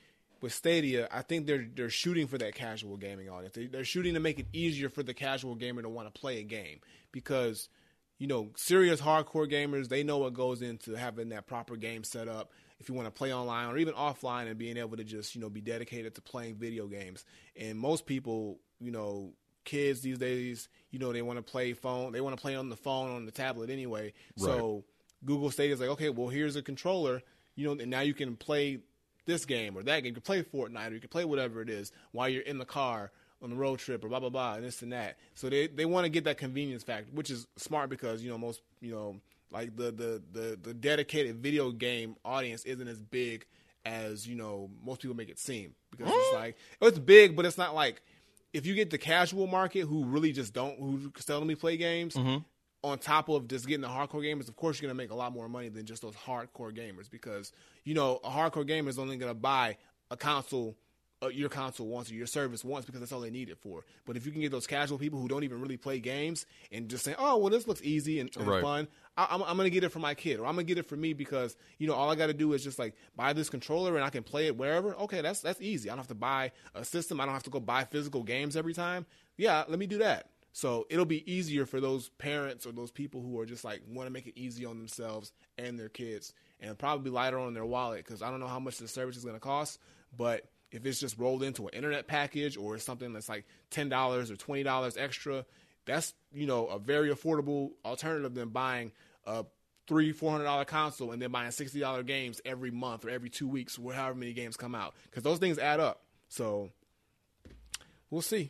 with Stadia, I think they're they're shooting for that casual gaming audience. They, they're shooting to make it easier for the casual gamer to want to play a game, because you know serious hardcore gamers, they know what goes into having that proper game set up. If you want to play online or even offline and being able to just, you know, be dedicated to playing video games. And most people, you know, kids these days, you know, they want to play phone. They want to play on the phone, on the tablet anyway. Right. So Google Stadia is like, okay, well, here's a controller, you know, and now you can play this game or that game. You can play Fortnite, or you can play whatever it is while you're in the car on the road trip or blah, blah, blah, and this and that. So they, they want to get that convenience factor, which is smart because, you know, most, you know, like the, the, the, the dedicated video game audience isn't as big as, you know, most people make it seem, because it's like, it's big, but it's not like, if you get the casual market who really just don't, who seldomly play games, mm-hmm. on top of just getting the hardcore gamers, of course you're going to make a lot more money than just those hardcore gamers, because, you know, a hardcore gamer is only going to buy a console, uh, your console once or your service once, because that's all they need it for. But if you can get those casual people who don't even really play games and just say, oh, well, this looks easy and, and right. fun, I'm, I'm going to get it for my kid, or I'm going to get it for me because, you know, all I got to do is just, like, buy this controller and I can play it wherever. Okay, that's that's easy. I don't have to buy a system. I don't have to go buy physical games every time. Yeah, let me do that. So it'll be easier for those parents or those people who are just, like, want to make it easy on themselves and their kids, and probably lighter on their wallet, because I don't know how much the service is going to cost, but if it's just rolled into an internet package or something that's, like, ten dollars or twenty dollars extra, that's, you know, a very affordable alternative than buying a three four hundred dollar console and then buying sixty dollar games every month or every two weeks, or however many games come out, because those things add up. So we'll see.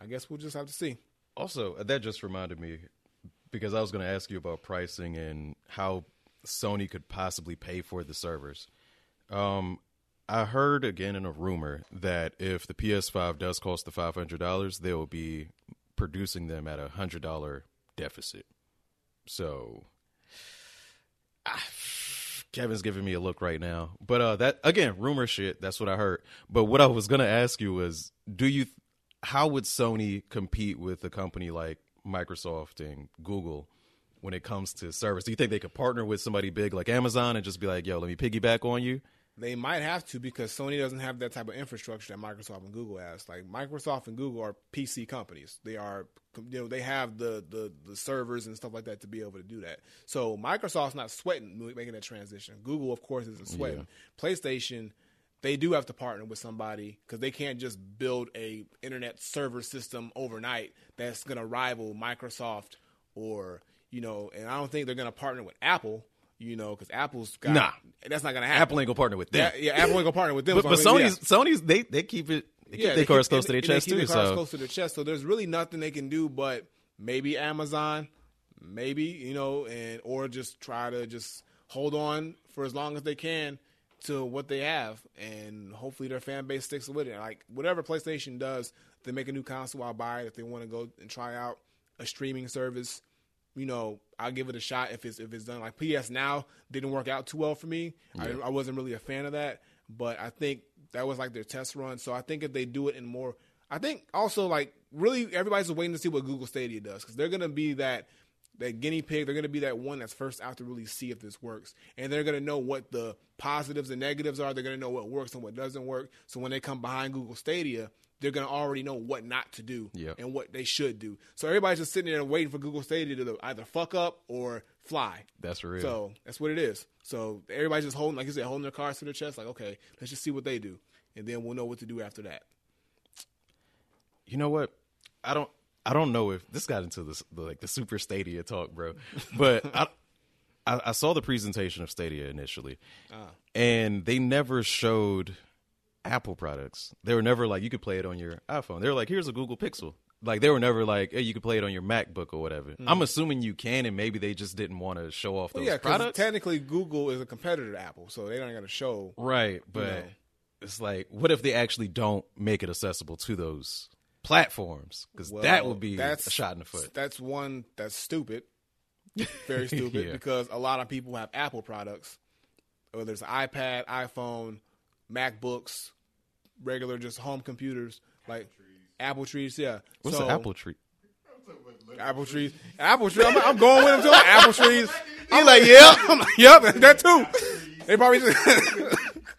I guess we'll just have to see. Also, that just reminded me, because I was going to ask you about pricing and how Sony could possibly pay for the servers. Um, I heard again in a rumor that if the P S five does cost the five hundred dollars, they will be producing them at a hundred dollar deficit. So, ah, Kevin's giving me a look right now. But uh, that, again, rumor shit, that's what I heard. But what I was going to ask you was, do you, how would Sony compete with a company like Microsoft and Google when it comes to service? Do you think they could partner with somebody big like Amazon and just be like, yo, let me piggyback on you? They might have to, because Sony doesn't have that type of infrastructure that Microsoft and Google has. Like, Microsoft and Google are P C companies. They are, you know, they have the, the, the servers and stuff like that to be able to do that. So Microsoft's not sweating making that transition. Google, of course, isn't sweating. Yeah. PlayStation, they do have to partner with somebody, because they can't just build a internet server system overnight that's going to rival Microsoft or, you know, and I don't think they're going to partner with Apple. You know, because Apple's got... Nah. That's not going to happen. Apple ain't going to partner with them. Yeah, yeah, Apple ain't going to partner with them. But, but I mean, Sony's, yeah. Sony's they, they keep it... They keep yeah, their cards close to their chest, too. They keep their cards so. close to their chest, so there's really nothing they can do but maybe Amazon, maybe, you know, and or just try to just hold on for as long as they can to what they have, and hopefully their fan base sticks with it. Like, whatever PlayStation does, if they make a new console, I'll buy it. If they want to go and try out a streaming service, you know, I'll give it a shot if it's if it's done. Like P S Now didn't work out too well for me. Yeah. I, I wasn't really a fan of that, but I think that was like their test run. So I think if they do it in more, I think also like really everybody's waiting to see what Google Stadia does, because they're going to be that that guinea pig. They're going to be that one that's first out to really see if this works, and they're going to know what the positives and negatives are. They're going to know what works and what doesn't work. So when they come behind Google Stadia, they're going to already know what not to do yep. and what they should do. So everybody's just sitting there waiting for Google Stadia to either fuck up or fly. That's real. So that's what it is. So everybody's just holding, like you said, holding their cards to their chest. Like, okay, let's just see what they do. And then we'll know what to do after that. You know what? I don't, I don't know if this got into the, the like the super Stadia talk, bro, but I, I, I saw the presentation of Stadia initially ah. and they never showed Apple products. They were never like, you could play it on your iPhone. They were like, here's a Google Pixel. Like, they were never like, hey, you could play it on your MacBook or whatever. Mm. I'm assuming you can, and maybe they just didn't want to show off those well, yeah, products. Technically, Google is a competitor to Apple, so they don't got to show. Right, but you know. It's like, what if they actually don't make it accessible to those platforms? Because well, that would be that's, a shot in the foot. That's one that's stupid, very stupid, yeah. because a lot of people have Apple products. whether it's iPad, iPhone, MacBooks, regular just home computers, like apple trees. Apple trees yeah. What's so, an apple tree? Apple trees. Apple trees. I'm, I'm going with them too. Apple trees. He's like, yeah. I'm like, yep, that too. They probably just.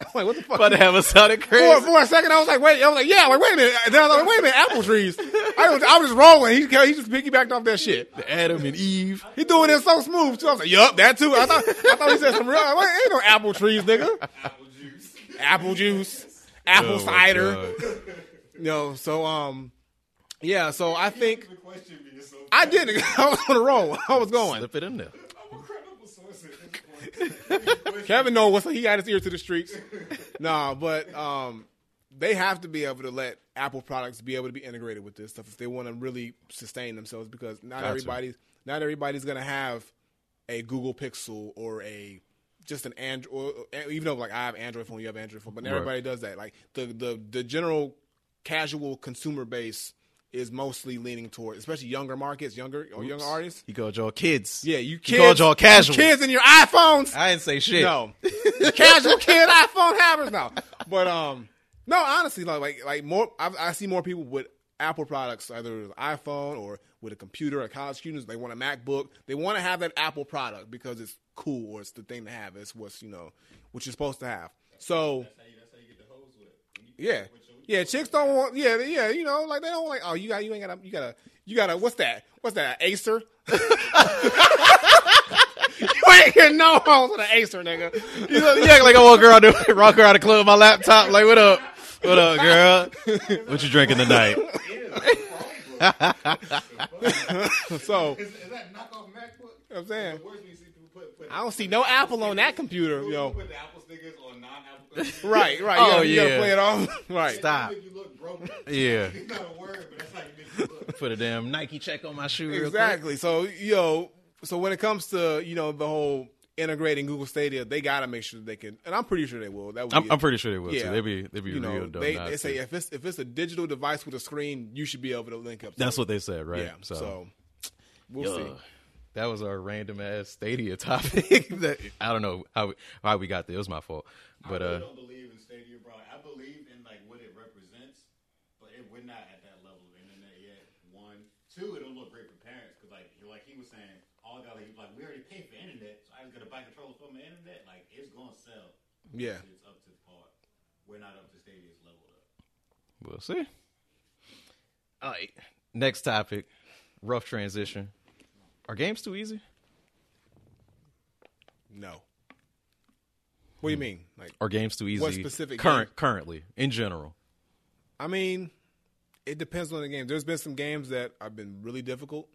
I'm like, what the fuck? About to have a sounded crazy. For, for a second, I was like, wait. I was like, yeah. I'm like, wait a minute. And then I was like, wait a minute. Apple trees. I was, I was just rolling. He, he just piggybacked off that shit. The Adam and Eve. He doing it so smooth too. I was like, yup, that too. I thought, I thought he said some real. I'm like, ain't no apple trees, nigga. Apple juice. Apple juice. Apple oh cider. You know, so um. Yeah, so I think I didn't. I was on the roll. I was going. Slip it in there. I'm a credible source at this point. Kevin knows what's. He got his ear to the streets. Nah, but um, they have to be able to let Apple products be able to be integrated with this stuff if they want to really sustain themselves, because not gotcha. everybody's not everybody's gonna have a Google Pixel or a just an Android. Even though like I have Android phone, you have Android phone, but right. everybody does that. Like the the the general casual consumer base is mostly leaning towards, especially younger markets, younger or Oops. younger artists. You called y'all kids. Yeah, you kids. You called y'all casual. Kids and your iPhones. I didn't say shit. No. Casual kid iPhone havers now. But, um, no, honestly, like, like, like more, I, I see more people with Apple products, either with an iPhone or with a computer, or college students. They want a MacBook. They want to have that Apple product because it's cool or it's the thing to have. It's what's, you know, what you're supposed to have. So, that's how you, that's how you get the hose with it. Yeah. Yeah, chicks don't want. Yeah, yeah, you know, like they don't like. Oh, you got, you ain't got, a, you got a, you got a. What's that? What's that? An Acer? You ain't getting no holes with an Acer, nigga. You know, you act like I want a girl to rock her out of club with my laptop. Like, what up? What up, girl? What you drinking tonight? So is, is that knockoff MacBook? I'm saying. Put, put I don't see no Apple, Apple on that computer, yo. Put the Apple stickers on non-Apple stickers. Right, right. Oh, you gotta, yeah. You gotta play it off. Right. Stop. You look broke. Yeah. It's not a word, but that's how you look. Put a damn Nike check on my shoe. Exactly. Real quick. So, yo, so when it comes to, you know, the whole integrating Google Stadia, they gotta make sure that they can, and I'm pretty sure they will. That would I'm, be, I'm pretty sure they will, yeah. too. They'd be, they'd be you real know, dumb. They, they say if it's, if it's a digital device with a screen, you should be able to link up to That's it. What they said, right? Yeah. So, so we'll yo. see. That was our random ass Stadia topic. That, I don't know how we, how we got there. It was my fault. But I really uh, don't believe in Stadia, bro. I believe in like what it represents, but it, we're not at that level of internet yet. One, two, it don't look great for parents because like like he was saying, all got like, like we already paid for internet, so I just got to buy controller for my internet. Like it's gonna sell. Yeah, it's up to par. We're not up to Stadia's level though. We'll see. All right, next topic. Rough transition. Are games too easy? No. What do you mean? Like, are games too easy? What specific current games? Currently in general? I mean, it depends on the game. There's been some games that have been really difficult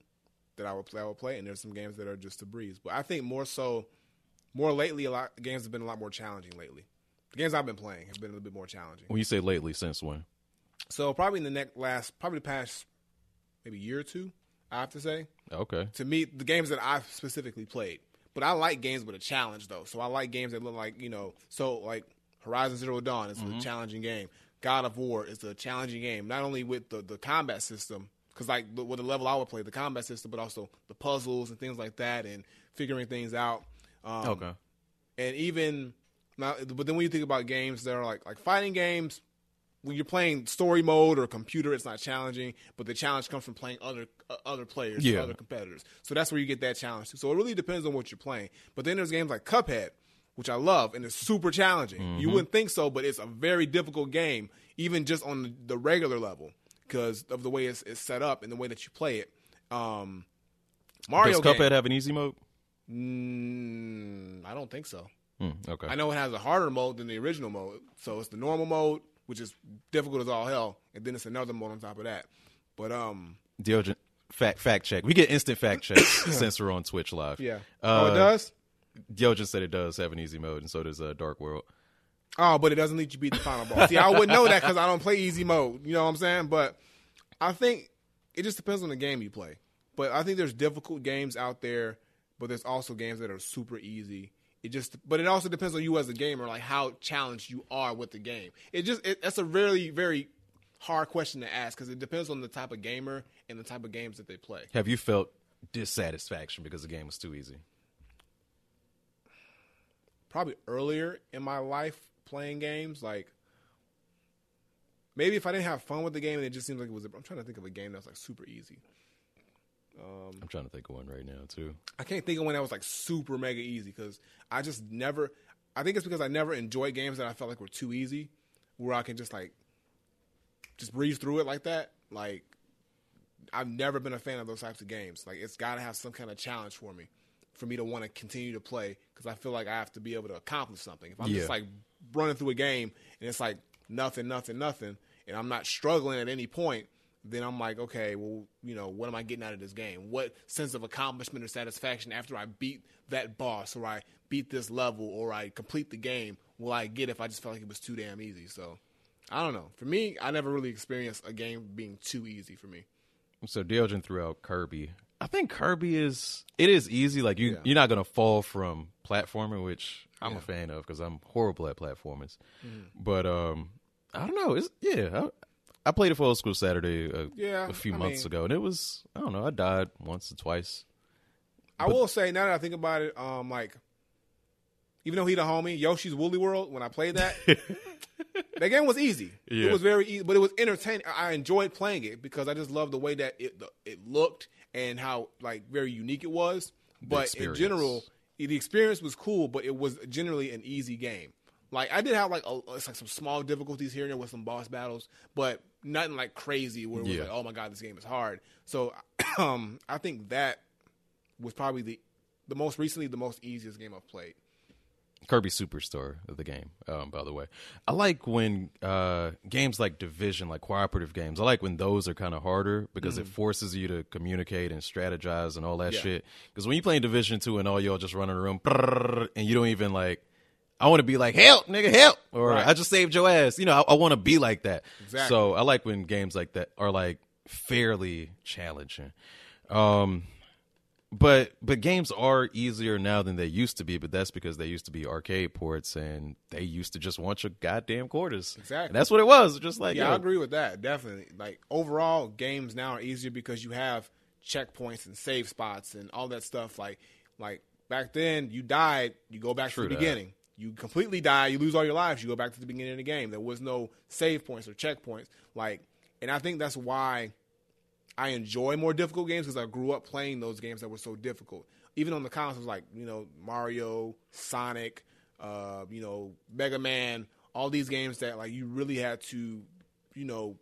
that I would play, I would play, and there's some games that are just a breeze. But I think more so, more lately, a lot games have been a lot more challenging lately. The games I've been playing have been a little bit more challenging. When you say lately, since when? So probably in the next last, probably the past maybe year or two. I have to say. Okay. To me, the games that I've specifically played. But I like games with a challenge, though. So I like games that look like, you know, so like Horizon Zero Dawn is mm-hmm. a challenging game. God of War is a challenging game, not only with the, the combat system, because like the, with the level I would play, the combat system, but also the puzzles and things like that and figuring things out. Um, okay. And even, now, but then when you think about games that are like like fighting games, when you're playing story mode or computer, it's not challenging, but the challenge comes from playing other uh, other players, yeah. other competitors. So that's where you get that challenge too. So it really depends on what you're playing. But then there's games like Cuphead, which I love, and it's super challenging. Mm-hmm. You wouldn't think so, but it's a very difficult game, even just on the regular level, because of the way it's, it's set up and the way that you play it. Um, Mario Does Cuphead game, have an easy mode? Mm, I don't think so. Mm, okay. I know it has a harder mode than the original mode. So it's the normal mode, which is difficult as all hell, and then it's another mode on top of that. But um, Deodorant, fact fact check. We get instant fact checks since we're on Twitch live. Yeah. Uh, oh, it does? Deodorant said it does have an easy mode, and so does uh, Dark World. Oh, but it doesn't let you beat the final boss. See, I wouldn't know that because I don't play easy mode. You know what I'm saying? But I think it just depends on the game you play. But I think there's difficult games out there, but there's also games that are super easy. It just, but it also depends on you as a gamer, like how challenged you are with the game. It just, it, that's a really, very hard question to ask because it depends on the type of gamer and the type of games that they play. Have you felt dissatisfaction because the game was too easy? probably earlier in my life playing games. Like, maybe if I didn't have fun with the game and it just seems like it was... I'm trying to think of a game that was, like, super easy. Um, I'm trying to think of one right now, too. I can't think of one that was, like, super mega easy because I just never... I think it's because I never enjoyed games that I felt like were too easy, where I can just, like, just breeze through it like that. Like, I've never been a fan of those types of games. Like, it's got to have some kind of challenge for me, for me to want to continue to play, because I feel like I have to be able to accomplish something. If I'm yeah. just, like, running through a game, and it's, like, nothing, nothing, nothing, and I'm not struggling at any point, then I'm like, okay, well, you know, what am I getting out of this game? What sense of accomplishment or satisfaction after I beat that boss, or I beat this level, or I complete the game, will I get if I just felt like it was too damn easy? So, I don't know. For me, I never really experienced a game being too easy for me. So, Deogen threw out Kirby. I think Kirby is, it is easy. Like, you, yeah. you're not going to fall from platforming, which I'm yeah. a fan of because I'm horrible at platformers. Mm. But, um, I don't know. It's, yeah, I, I played it for Old School Saturday a, yeah, a few I months mean, ago, and it was, I don't know, I died once or twice. I but, will say, now that I think about it, um, like, even though he the homie, Yoshi's Woolly World, when I played that, that game was easy. Yeah. It was very easy, but it was entertaining. I enjoyed playing it because I just loved the way that it it looked and how, like, very unique it was. But in general, the experience was cool, but it was generally an easy game. Like, I did have, like, a, it's like some small difficulties here and there with some boss battles, but nothing, like, crazy where it was yeah. like, oh, my God, this game is hard. So um, I think that was probably the the most recently the most easiest game I've played. Kirby Superstar of the game, um, by the way. I like when uh, games like Division, like cooperative games, I like when those are kind of harder because mm-hmm. it forces you to communicate and strategize and all that yeah. shit. Because when you play in Division two and all y'all just run in a room and you don't even like, I want to be like, help, nigga, help. Or right. I just saved your ass. You know, I, I want to be like that. Exactly. So I like when games like that are like fairly challenging. Um But but games are easier now than they used to be, but that's because they used to be arcade ports and they used to just want your goddamn quarters. Exactly. And that's what it was. Just like, yeah, yo. I agree with that, definitely. Like, overall, games now are easier because you have checkpoints and save spots and all that stuff. Like, like back then, you died, you go back True to the that. beginning. You completely die, you lose all your lives, you go back to the beginning of the game. There was no save points or checkpoints. Like, and I think that's why I enjoy more difficult games because I grew up playing those games that were so difficult. Even on the consoles, like, you know, Mario, Sonic, uh, you know, Mega Man, all these games that, like, you really had to, you know,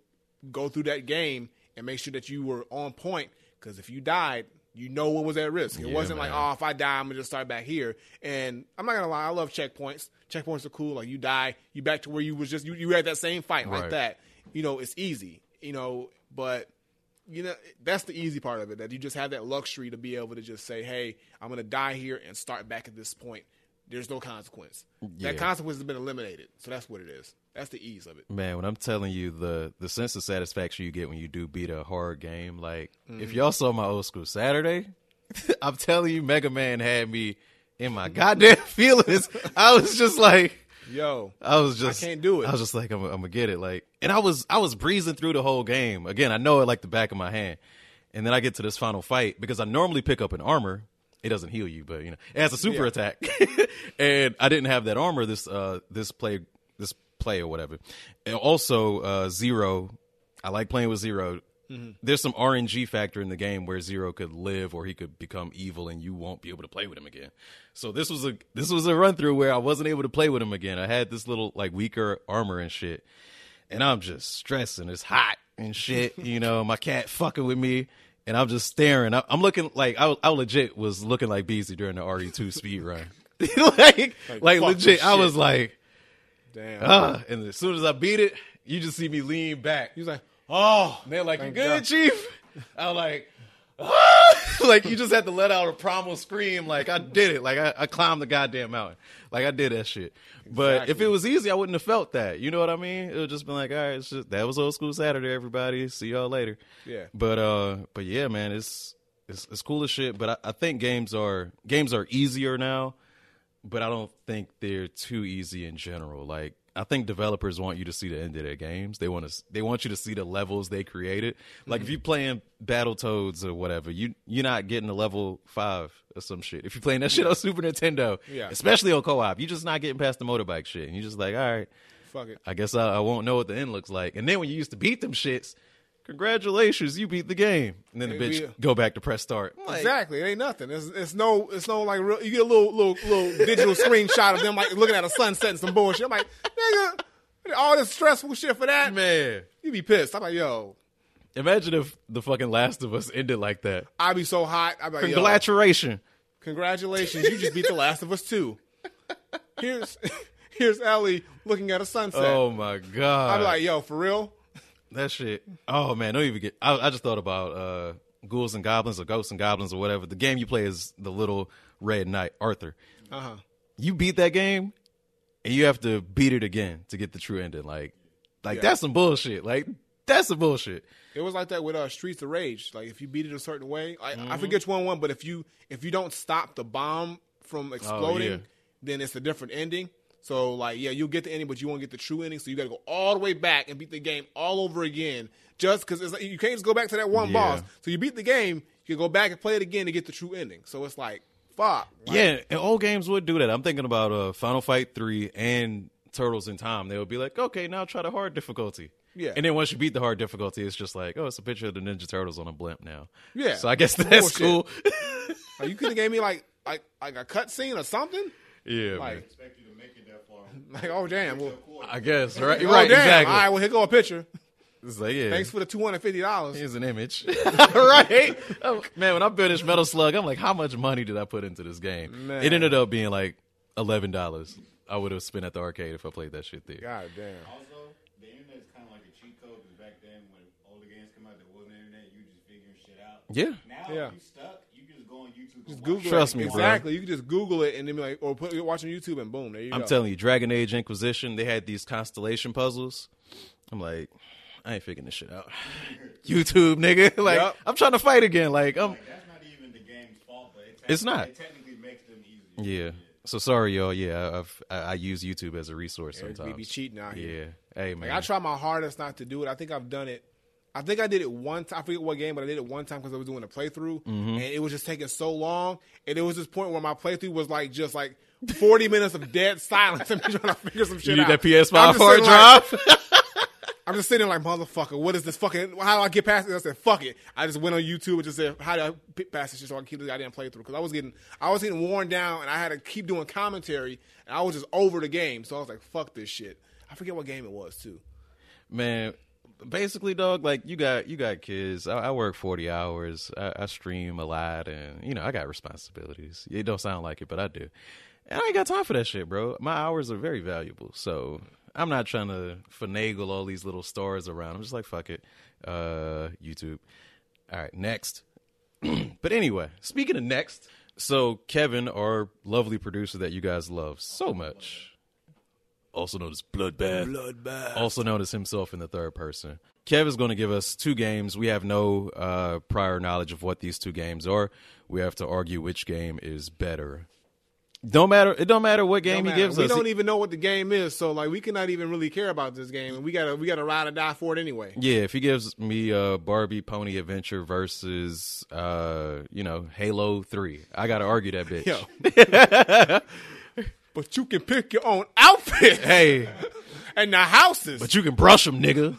go through that game and make sure that you were on point because if you died, you know what was at risk. It yeah, wasn't man. like, oh, if I die, I'm going to just start back here. And I'm not going to lie, I love checkpoints. Checkpoints are cool. Like, you die, you back to where you was just, you, you had that same fight right. like that. You know, it's easy, you know, but... You know, that's the easy part of it, that you just have that luxury to be able to just say, hey, I'm going to die here and start back at this point. There's no consequence. Yeah. That consequence has been eliminated. So that's what it is. That's the ease of it. Man, when I'm telling you the, the sense of satisfaction you get when you do beat a hard game, like mm-hmm. if y'all saw my Old School Saturday, I'm telling you, Mega Man had me in my goddamn feelings. I was just like, yo, I was just, I can't do it. I was just like, I'm, I'm gonna get it. Like, and I was, I was breezing through the whole game. Again, I know it like the back of my hand. And then I get to this final fight because I normally pick up an armor. It doesn't heal you, but you know, it has a super yeah. attack. And I didn't have that armor this, uh, this play, this play or whatever. And also, uh, Zero, I like playing with Zero. Mm-hmm. There's some R N G factor in the game where Zero could live or he could become evil and you won't be able to play with him again. So this was a this was a run through where I wasn't able to play with him again. I had this little like weaker armor and shit, and I'm just stressing. It's hot and shit. You know, my cat fucking with me, and I'm just staring. I, I'm looking like I, I legit was looking like Beezy during the R E two speed run. like like, like legit, I shit, was man. like, damn. Uh, and as soon as I beat it, you just see me lean back. He was like, oh, and they're like, you good, God. Chief? I'm like, ah! Like, you just had to let out a primal scream. Like, I did it. Like, I, I climbed the goddamn mountain. Like, I did that shit. Exactly. But if it was easy, I wouldn't have felt that. You know what I mean? It would just been like, all right, it's just, that was Old School Saturday, everybody. See y'all later. Yeah. But, uh, but yeah, man, it's it's, it's cool as shit. But I, I think games are games are easier now, but I don't think they're too easy in general. Like, I think developers want you to see the end of their games. They want to. They want you to see the levels they created. Like mm-hmm. if you're playing Battletoads or whatever, you you're not getting to level five or some shit. If you're playing that shit on Super Nintendo, yeah. especially on co-op, you're just not getting past the motorbike shit. And you're just like, all right, fuck it. I guess I, I won't know what the end looks like. And then when you used to beat them shits, congratulations, you beat the game. And then the bitch we, go back to press start. Like, exactly. It ain't nothing. It's, it's no it's no like real, you get a little little little digital screenshot of them like looking at a sunset and some bullshit. I'm like, nigga, all this stressful shit for that? Man. You be pissed. I'm like, yo. Imagine if the fucking Last of Us ended like that. I'd be so hot. I'd be like, congratulations. Congratulations. You just beat The Last of Us two. Here's here's Ellie looking at a sunset. Oh my God. I'd be like, yo, for real? That shit. Oh, man. Don't even get. I, I just thought about uh, Ghouls and Goblins or Ghosts and Goblins or whatever. The game you play is the Little Red Knight, Arthur. Uh huh. You beat that game and you have to beat it again to get the true ending. Like, like yeah. that's some bullshit. Like, that's some bullshit. It was like that with uh, Streets of Rage. Like, if you beat it a certain way, like, mm-hmm. I forget which one won, but if you if you don't stop the bomb from exploding, oh, yeah. then it's a different ending. So, like, yeah, you'll get the ending, but you won't get the true ending, so you got to go all the way back and beat the game all over again just because like, you can't just go back to that one yeah. boss. So you beat the game, you can go back and play it again to get the true ending. So it's like, fuck. Like, yeah, and old games would do that. I'm thinking about uh, Final Fight three and Turtles in Time. They would be like, okay, now try the hard difficulty. Yeah. And then once you beat the hard difficulty, it's just like, oh, it's a picture of the Ninja Turtles on a blimp now. Yeah. So I guess that's bullshit. Cool. Like, you could have gave me, like, like, like a cutscene or something. Yeah, like, man. Expect you to make it that far. Like, oh, damn. Well, I guess, right? You're oh, right, damn. Exactly. All right, well, here go a picture. It's like, yeah. Thanks for the two hundred fifty dollars. Here's an image. Right? Oh, man, when I built this Metal Slug, I'm like, how much money did I put into this game? Man. It ended up being like eleven dollars I would have spent at the arcade if I played that shit there. God damn. Also, the internet is kind of like a cheat code because back then when all the games come out, there wasn't internet. You were just figuring shit out. Yeah. Now, yeah. if you stuck. Just Google Trust it. me, exactly. Bro. You can just Google it and then be like, or put you're watching YouTube and boom, there you I'm go. I'm telling you, Dragon Age Inquisition, they had these constellation puzzles. I'm like, I ain't figuring this shit out. YouTube, nigga, like yep. I'm trying to fight again. Like, I'm. Like, that's not even the game's fault, but it it's not. It technically makes them easier. Yeah. So sorry, y'all. Yeah, I've, I, I use YouTube as a resource yeah, sometimes. We be cheating out here. Yeah. Hey man, like, I try my hardest not to do it. I think I've done it. I think I did it one time. I forget what game, but I did it one time because I was doing a playthrough, mm-hmm. and it was just taking so long. And there was this point where my playthrough was like just like forty minutes of dead silence and me trying to figure some shit out. You need out. that P S five hard drive? Like, I'm just sitting there like, motherfucker, what is this fucking, how do I get past it? And I said, fuck it. I just went on YouTube and just said, how do I get past this shit so I can keep the goddamn playthrough? Because I was getting, I was getting worn down, and I had to keep doing commentary, and I was just over the game. So I was like, fuck this shit. I forget what game it was, too. Man. Basically, dog, like you got you got kids. I, I work forty hours. I, I stream a lot, and you know I got responsibilities. It don't sound like it, but I do. And I ain't got time for that shit, bro. My hours are very valuable, so I'm not trying to finagle all these little stars around. I'm just like, fuck it, uh, YouTube. All right, next. But anyway, speaking of next, so Kevin, our lovely producer that you guys love so much. Also known as Bloodbath. Bloodbath. Also known as himself in the third person. Kev is going to give us two games. We have no uh, prior knowledge of what these two games are. We have to argue which game is better. Don't matter. It don't matter what game matter. he gives we us. We don't even know what the game is, so like we cannot even really care about this game, and we gotta we gotta ride or die for it anyway. Yeah, if he gives me uh, Barbie Pony Adventure versus uh, you know Halo three, I gotta argue that bitch. Yo. But you can pick your own outfit. Hey. And the houses. But you can brush them, nigga.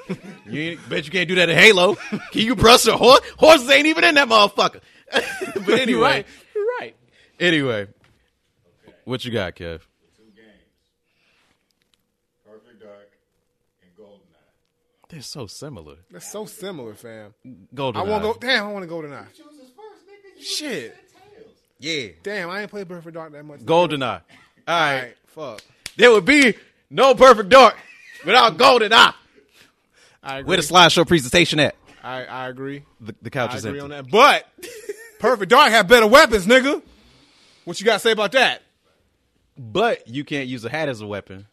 You ain't, bet you can't do that in Halo. Can you brush the horse? Horses ain't even in that motherfucker. But anyway. You're right. You're right. Anyway. Okay. What you got, Kev? The two games. Perfect Dark and GoldenEye. They're so similar. They're so similar, fam. GoldenEye. I want to go. Damn, I want to GoldenEye. You choose this first, nigga. You Shit. Yeah. Damn, I ain't played Perfect Dark that much. GoldenEye. All right. All right, fuck. There would be no Perfect Dark without GoldenEye. I agree. Where the slideshow presentation at? I I agree. The, the couch I is agree empty. On that. But Perfect Dark have better weapons, nigga. What you got to say about that? But you can't use a hat as a weapon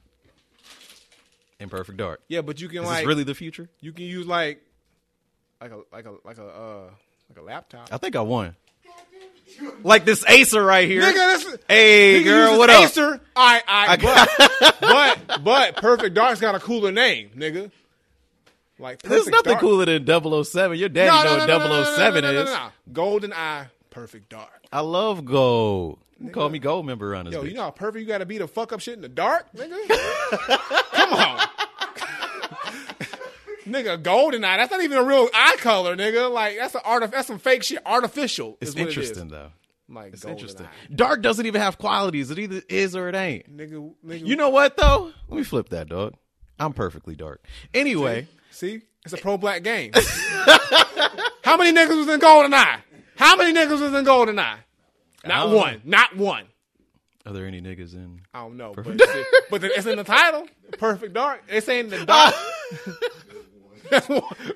in Perfect Dark. Yeah, but you can is like. Is this really the future? You can use like like a like a like a uh, like a laptop. I think I won. Like this Acer right here. Nigga, this, hey, nigga, girl, what up? Acer. I, I, I but, but, but Perfect Dark's got a cooler name, nigga. Like There's nothing Dark. cooler than double oh seven. Your daddy no, know no, no, what double oh seven no, no, no, no, no, no, no, no. is. Golden Eye, Perfect Dark. I love gold. Nigga. Call me gold member on this. Yo, bitch. You know how perfect you got to be to fuck up shit in the dark, nigga? Come on. Nigga, golden eye. That's not even a real eye color, nigga. Like, that's an art. That's some fake shit. Artificial. It's interesting, it though. Like, it's interesting. Eye. Dark doesn't even have qualities. It either is or it ain't. Nigga, nigga. You know what though? Let me flip that, dog. I'm perfectly dark. Anyway, see, see? It's a pro black game. How many niggas was in golden eye? How many niggas was in golden eye? Not um, one. Not one. Are there any niggas in? I don't know, perfect but it's, it, but it's in the title. Perfect dark. It's in the dark.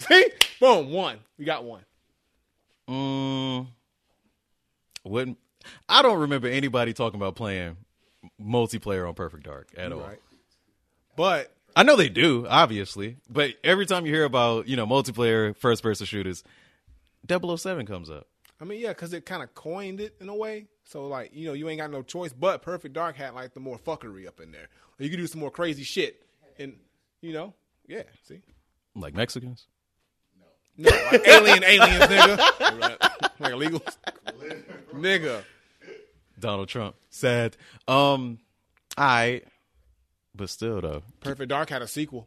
See? Boom, one. We got one. Um, wouldn't, I don't remember anybody talking about playing multiplayer on Perfect Dark at all. Right. But I know they do, obviously. But every time you hear about, you know, multiplayer first-person shooters, double oh seven comes up. I mean, yeah, because it kind of coined it in a way. So, like, you know, you ain't got no choice. But Perfect Dark had, like, the more fuckery up in there. You could do some more crazy shit. And, you know, yeah, see? Like Mexicans? No. No, like alien aliens, nigga. Like illegals. Nigga. Donald Trump. Sad. Um, I, but still, though. Perfect Dark had a sequel.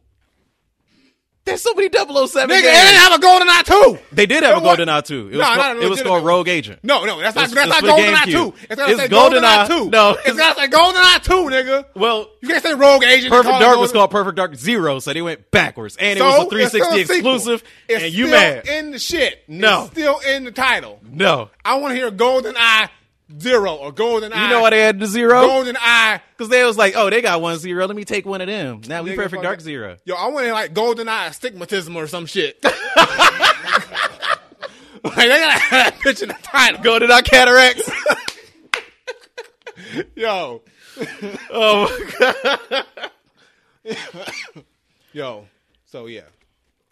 There's so many double oh seven Nigga, games. They didn't have a GoldenEye two. They did have you know a GoldenEye two. It was, no, no, no, it was called Rogue Agent. No, no, that's not, that's not GoldenEye two. It's not like GoldenEye two. No. It's not like GoldenEye two, nigga. Well, you can't say Rogue Agent. Perfect Dark was called Perfect Dark Zero, so they went backwards. And so, it was a three sixty it's exclusive. It's and you still mad. in the shit. No. It's still in the title. No. I want to hear GoldenEye Zero or Golden Eye. You know why they had the zero? Golden Eye. Because they was like, oh, they got one zero. Let me take one of them. Now we Perfect Dark Zero. Yo, I want to like Golden Eye Astigmatism or some shit. Like, they got that bitch in the title. Golden Eye Cataracts. Yo. Oh, my God. Yo. So, yeah.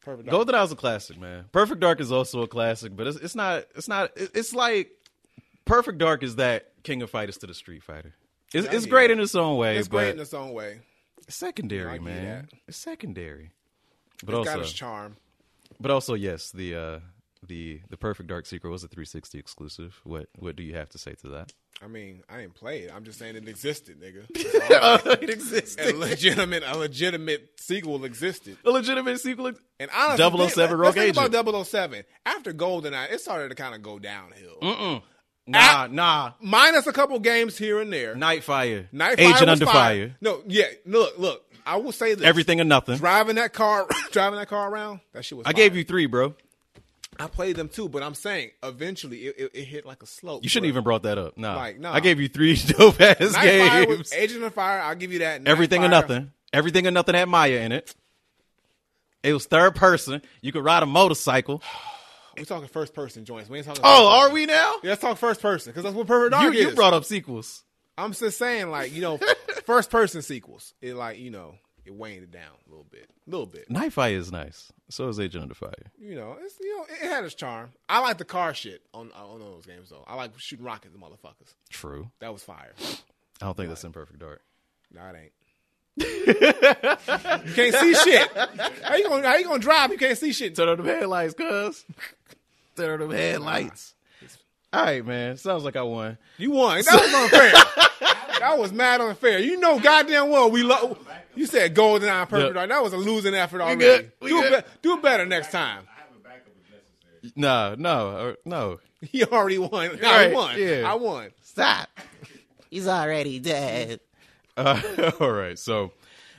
Perfect Dark. Golden Eye is a classic, man. Perfect Dark is also a classic, but it's, it's not, it's not, it's like, Perfect Dark is that King of Fighters to the Street Fighter. It's, it's great in its own way. It's great in its own way. It's secondary, man. It's secondary. But it's also, got its charm. But also, yes, the uh, the the Perfect Dark sequel was a three sixty exclusive. What what do you have to say to that? I mean, I didn't play it. I'm just saying it existed, nigga. uh, it existed. A legitimate, a legitimate sequel existed. A legitimate sequel. Ex- and honestly, double oh seven Rogue Agent. Let's think about double oh seven. After GoldenEye, it started to kind of go downhill. Mm-mm. Nah, At, nah. Minus a couple games here and there. Nightfire. Nightfire. Agent Under Fire. No, yeah. Look, look. I will say this. Everything or Nothing. Driving that car, driving that car around. That shit was. I fire. gave you three, bro. I played them too, but I'm saying eventually it, it, it hit like a slope. You shouldn't bro. even brought that up. Nah. Like, nah. I gave you three dope ass games. Nightfire was Agent Under Fire. I'll give you that. Night Everything Fire. or Nothing. Everything or Nothing had Maya in it. It was third person. You could ride a motorcycle. We're talking first person joints. We ain't talking. Oh, are we now? Yeah, let's talk first person because that's what Perfect Dark you, is. You brought up sequels. I'm just saying, like you know, first person sequels. It like you know, it waned it down a little bit, a little bit. Nightfire is nice. So is Agent Under Fire. You know, it's you know, it, it had its charm. I like the car shit on on those games though. I like shooting rockets at motherfuckers. True. That was fire. I don't think no, that's in Perfect Dark. No, it ain't. You can't see shit. How you gonna how you gonna drive? You can't see shit. Turn on the headlights, cuz. Turn on the headlights. All right, man. Sounds like I won. You won. That was unfair. That was mad unfair. You know, goddamn well we love. You said golden eye perfect. Yep. That was a losing effort already. We good. We do, good. Be- do better next time. I have a backup if necessary. No, no, no. He already won. No, right. I won. Yeah. I won. Stop. He's already dead. Uh, all right, so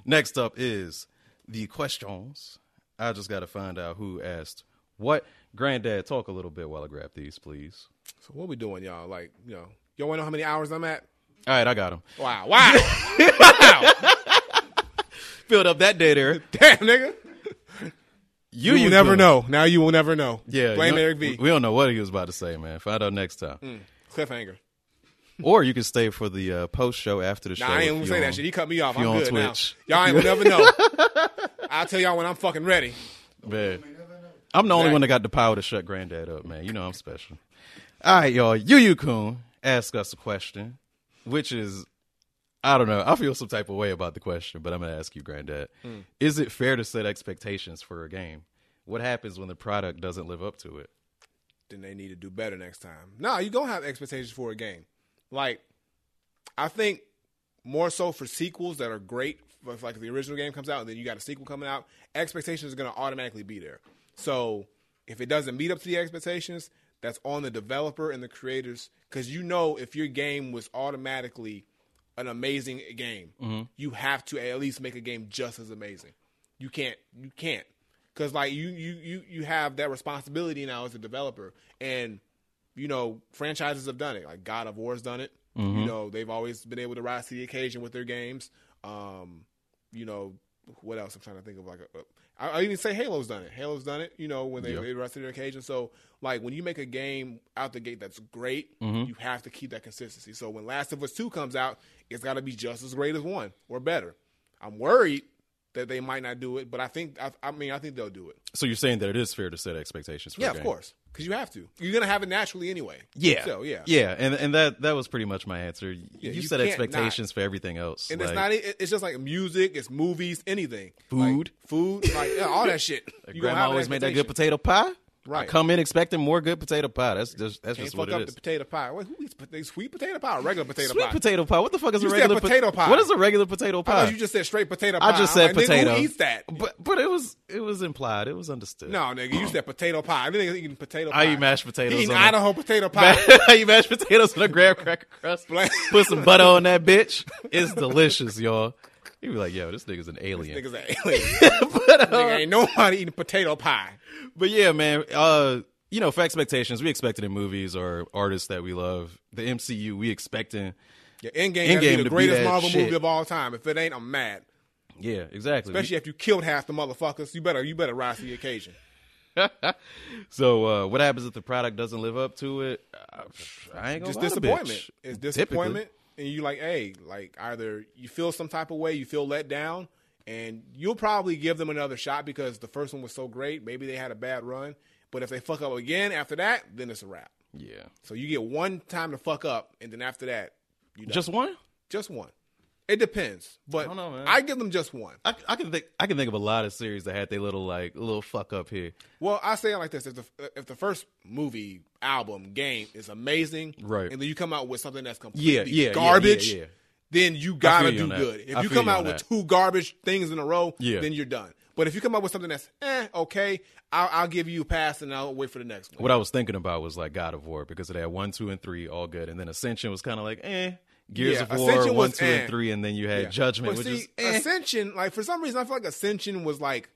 next up is the questions. I just got to find out who asked what. Granddad, talk a little bit while I grab these, please. So what we doing, y'all? Like, you know, y'all want to know how many hours I'm at? All right, I got them. Wow, wow, wow. Filled up that dead air. Damn, nigga. You, you will never know. Now you will never know. Yeah. Blame Eric V. We don't know what he was about to say, man. Find out next time. Mm, cliffhanger. Or you can stay for the uh, post show after the nah, show. Nah, I ain't gonna say on, that shit. He cut me off. I'm good Twitch. now. Y'all ain't gonna never know. I'll tell y'all when I'm fucking ready. Man, I'm the exactly. only one that got the power to shut Granddad up, man. You know I'm special. All right, y'all. Yu Yu Kun asked us a question, which is, I don't know. I feel some type of way about the question, but I'm going to ask you, Granddad. Mm. Is it fair to set expectations for a game? What happens when the product doesn't live up to it? Then they need to do better next time. No, you don't have expectations for a game. Like, I think more so for sequels that are great. If, like, if the original game comes out and then you got a sequel coming out, expectations are going to automatically be there. So if it doesn't meet up to the expectations, that's on the developer and the creators. Because you know if your game was automatically an amazing game, mm-hmm. you have to at least make a game just as amazing. You can't, you can't, because like you, you, you, you have that responsibility now as a developer, and you know franchises have done it. Like God of War's done it. Mm-hmm. You know they've always been able to rise to the occasion with their games. Um, you know what else? I'm trying to think of like a, a, I, I even say Halo's done it. Halo's done it. You know when they, yep. they rise to the occasion. So like when you make a game out the gate that's great, mm-hmm. you have to keep that consistency. So when Last of Us two comes out, it's got to be just as great as one or better. I'm worried that they might not do it, but I think, I, I mean, I think they'll do it. So you're saying that it is fair to set expectations for yeah, a game? Yeah, of course, because you have to. You're going to have it naturally anyway. Yeah. So, yeah. Yeah, and and that, that was pretty much my answer. You, yeah, you set expectations not. for everything else. And like, it's not. It's just like music, it's movies, anything. Food. Like food, like yeah, all that shit. You grandma always made that good potato pie? Right. I come in expecting more good potato pie. That's just that's Can't just what it is. Fuck up the potato pie. Wait, who eats sweet potato pie or regular potato sweet pie? Sweet potato pie. What the fuck is you a regular said potato po- pie? What is a regular potato pie? I thought you just said straight potato pie. I just said I'm like, potato. Nigga, who eats that? But but it was it was implied. It was understood. No, nigga, you said potato pie. I mean, eating potato pie. I eat mashed potatoes. Eating Idaho a, potato pie. I eat mashed potatoes with a graham cracker crust. Put some butter on that bitch. It's delicious, y'all. You'd be like, yo, this nigga's an alien. This nigga's an alien. but, uh, nigga ain't nobody eating potato pie. But yeah, man, uh, you know, for expectations, we expected in movies or artists that we love. The M C U, we expecting. Yeah, Endgame has to be the greatest Marvel movie of all time. If it ain't, I'm mad. Yeah, exactly. Especially we, if you killed half the motherfuckers, you better you better rise to the occasion. so uh, what happens if the product doesn't live up to it? Uh, I ain't gonna lie to bitch. Just disappointment. It's disappointment. Typically. And you like, hey, like either you feel some type of way, you feel let down, and you'll probably give them another shot because the first one was so great. Maybe they had a bad run. But if they fuck up again after that, then it's a wrap. Yeah. So you get one time to fuck up, and then after that, you done. Just one? Just one. It depends, but I, don't know, man. I give them just one. I, I can think. I can think of a lot of series that had their little like little fuck up here. Well, I say it like this: if the if the first movie, album, game is amazing, right, and then you come out with something that's completely yeah, yeah, garbage, yeah, yeah, yeah. then you gotta do good. If I you come out with that. two garbage things in a row, yeah. then you're done. But if you come up with something that's eh, okay, I'll, I'll give you a pass and I'll wait for the next one. What I was thinking about was like God of War because it had one, two, and three all good, and then Ascension was kind of like eh. Gears yeah, of War, Ascension one, was, two, and three, and then you had yeah. Judgment. But which see, is, eh. Ascension, like for some reason, I feel like Ascension was like,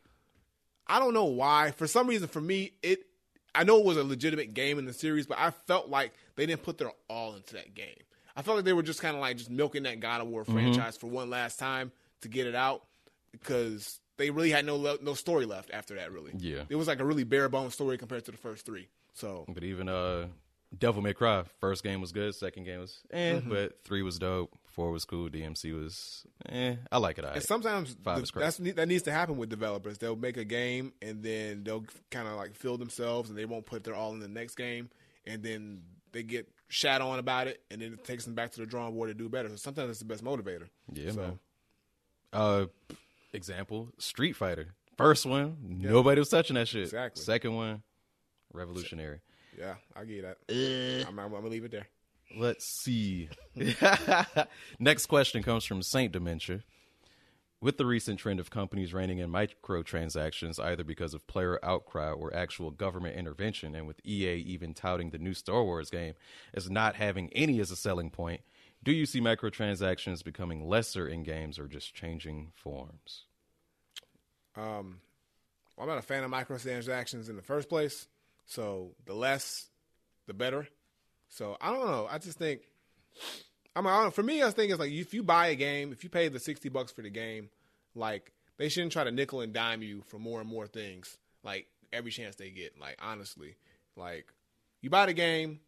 I don't know why. For some reason, for me, it I know it was a legitimate game in the series, but I felt like they didn't put their all into that game. I felt like they were just kind of like just milking that God of War mm-hmm. franchise for one last time to get it out because they really had no le- no story left after that. Really, yeah, it was like a really bare bones story compared to the first three. So, but even uh. Devil May Cry, first game was good, second game was eh, mm-hmm. but three was dope, four was cool, D M C was eh, I like it. All right. And sometimes Five the, is that's, that needs to happen with developers. They'll make a game, and then they'll kind of like feel themselves, and they won't put their all in the next game, and then they get shat on about it, and then it takes them back to the drawing board to do better. So sometimes it's the best motivator. Yeah, so. man. Uh, example, Street Fighter. First one, yeah. nobody was touching that shit. Exactly. Second one, revolutionary. Yeah, I get that. Uh, I'm, I'm, I'm going to leave it there. Let's see. Next question comes from Saint Dementia. With the recent trend of companies reigning in microtransactions, either because of player outcry or actual government intervention, and with E A even touting the new Star Wars game as not having any as a selling point, do you see microtransactions becoming lesser in games or just changing forms? Um, well, I'm not a fan of microtransactions in the first place. So the less, the better. So I don't know. I just think, I mean, I don't, for me, I think it's like if you buy a game, if you pay the sixty bucks for the game, like they shouldn't try to nickel and dime you for more and more things. Like every chance they get. Like honestly, like you buy the game,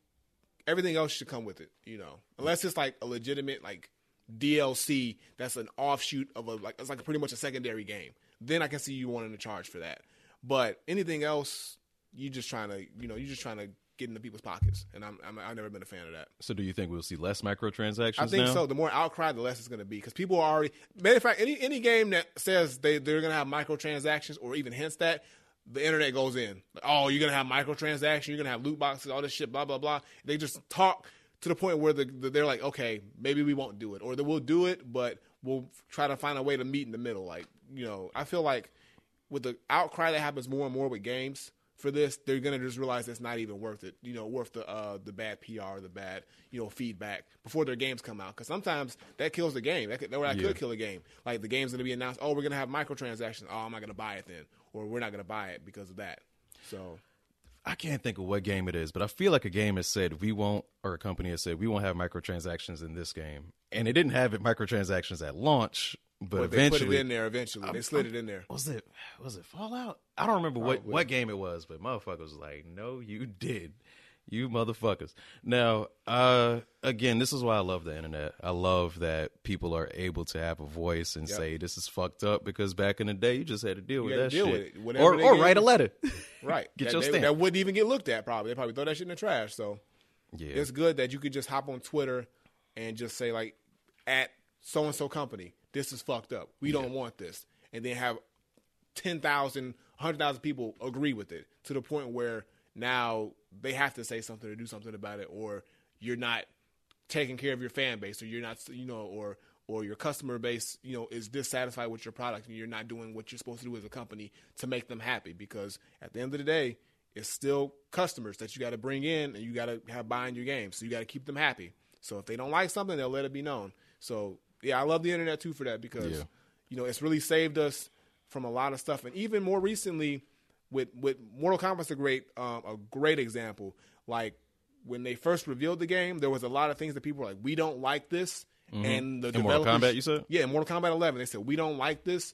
everything else should come with it. You know, unless it's like a legitimate like D L C that's an offshoot of a like it's like pretty much a secondary game. Then I can see you wanting to charge for that. But anything else. You just trying to, you know, you just trying to get into people's pockets, and I'm, I'm I've never been a fan of that. So, do you think we'll see less microtransactions? I think now? so. The more outcry, the less it's going to be, because people are already. Matter of fact, any any game that says they they're going to have microtransactions or even hints that, the internet goes in. Like, oh, you're going to have microtransactions. You're going to have loot boxes. All this shit. Blah blah blah. They just talk to the point where the, the they're like, okay, maybe we won't do it, or that we'll do it, but we'll try to find a way to meet in the middle. Like, you know, I feel like with the outcry that happens more and more with games. For this, they're gonna just realize it's not even worth it. You know, worth the uh, the bad P R, the bad you know feedback before their games come out. Because sometimes that kills the game. That could, that yeah. could kill a game. Like the game's gonna be announced. Oh, we're gonna have microtransactions. Oh, I'm not gonna buy it then, or we're not gonna buy it because of that. So I can't think of what game it is, but I feel like a game has said we won't, or a company has said we won't have microtransactions in this game, and it didn't have it microtransactions at launch. But, but eventually, they put it in there. Eventually, I'm, they slid I'm, it in there. Was it was it Fallout? I don't remember Probably. what what game it was, but motherfuckers was like, "No, you did, you motherfuckers." Now, uh, again, this is why I love the internet. I love that people are able to have a voice and yep. say, "This is fucked up," because back in the day, you just had to deal you with that deal shit, with it. or or write a letter, right? Get that, your stamp. That wouldn't even get looked at. Probably they probably throw that shit in the trash. So, yeah, it's good that you could just hop on Twitter and just say like, "At so and so company. This is fucked up. We yeah. don't want this." And then have ten thousand, one hundred thousand people agree with it to the point where now they have to say something or do something about it, or you're not taking care of your fan base, or you're not, you know, or or your customer base, you know, is dissatisfied with your product and you're not doing what you're supposed to do as a company to make them happy. Because at the end of the day, it's still customers that you got to bring in and you got to have buying your game. So you got to keep them happy. So if they don't like something, they'll let it be known. So yeah, I love the internet too for that because, yeah. you know, it's really saved us from a lot of stuff. And even more recently, with with Mortal Kombat's a great um, a great example. Like when they first revealed the game, there was a lot of things that people were like, "We don't like this." Mm-hmm. And the in developers, Mortal Kombat, you said, yeah, in Mortal Kombat eleven, they said, "We don't like this.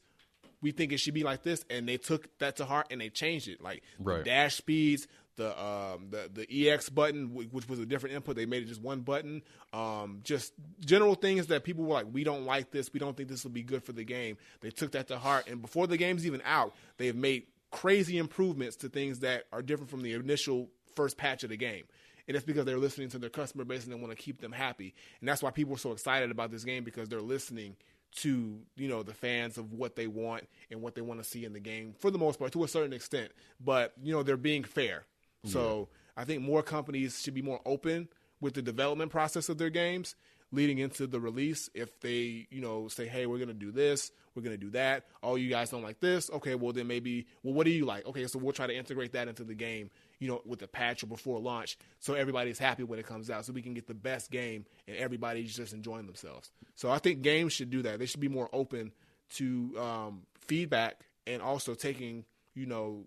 We think it should be like this," and they took that to heart and they changed it. Like right. the dash speeds, the um, the the E X button, which was a different input, they made it just one button. Um, just general things that people were like, "We don't like this. We don't think this will be good for the game." They took that to heart, and before the game's even out, they've made crazy improvements to things that are different from the initial first patch of the game. And it's because they're listening to their customer base and they want to keep them happy. And that's why people are so excited about this game, because they're listening to, you know, the fans of what they want and what they want to see in the game for the most part, to a certain extent. But, you know, they're being fair. So yeah. I think more companies should be more open with the development process of their games leading into the release. If they, you know, say, "Hey, we're going to do this. We're going to do that. Oh, you guys don't like this. Okay, well, then maybe, well, what do you like? Okay, so we'll try to integrate that into the game, you know, with the patch or before launch, so everybody's happy when it comes out, so we can get the best game and everybody's just enjoying themselves." So I think games should do that. They should be more open to um, feedback and also taking, you know,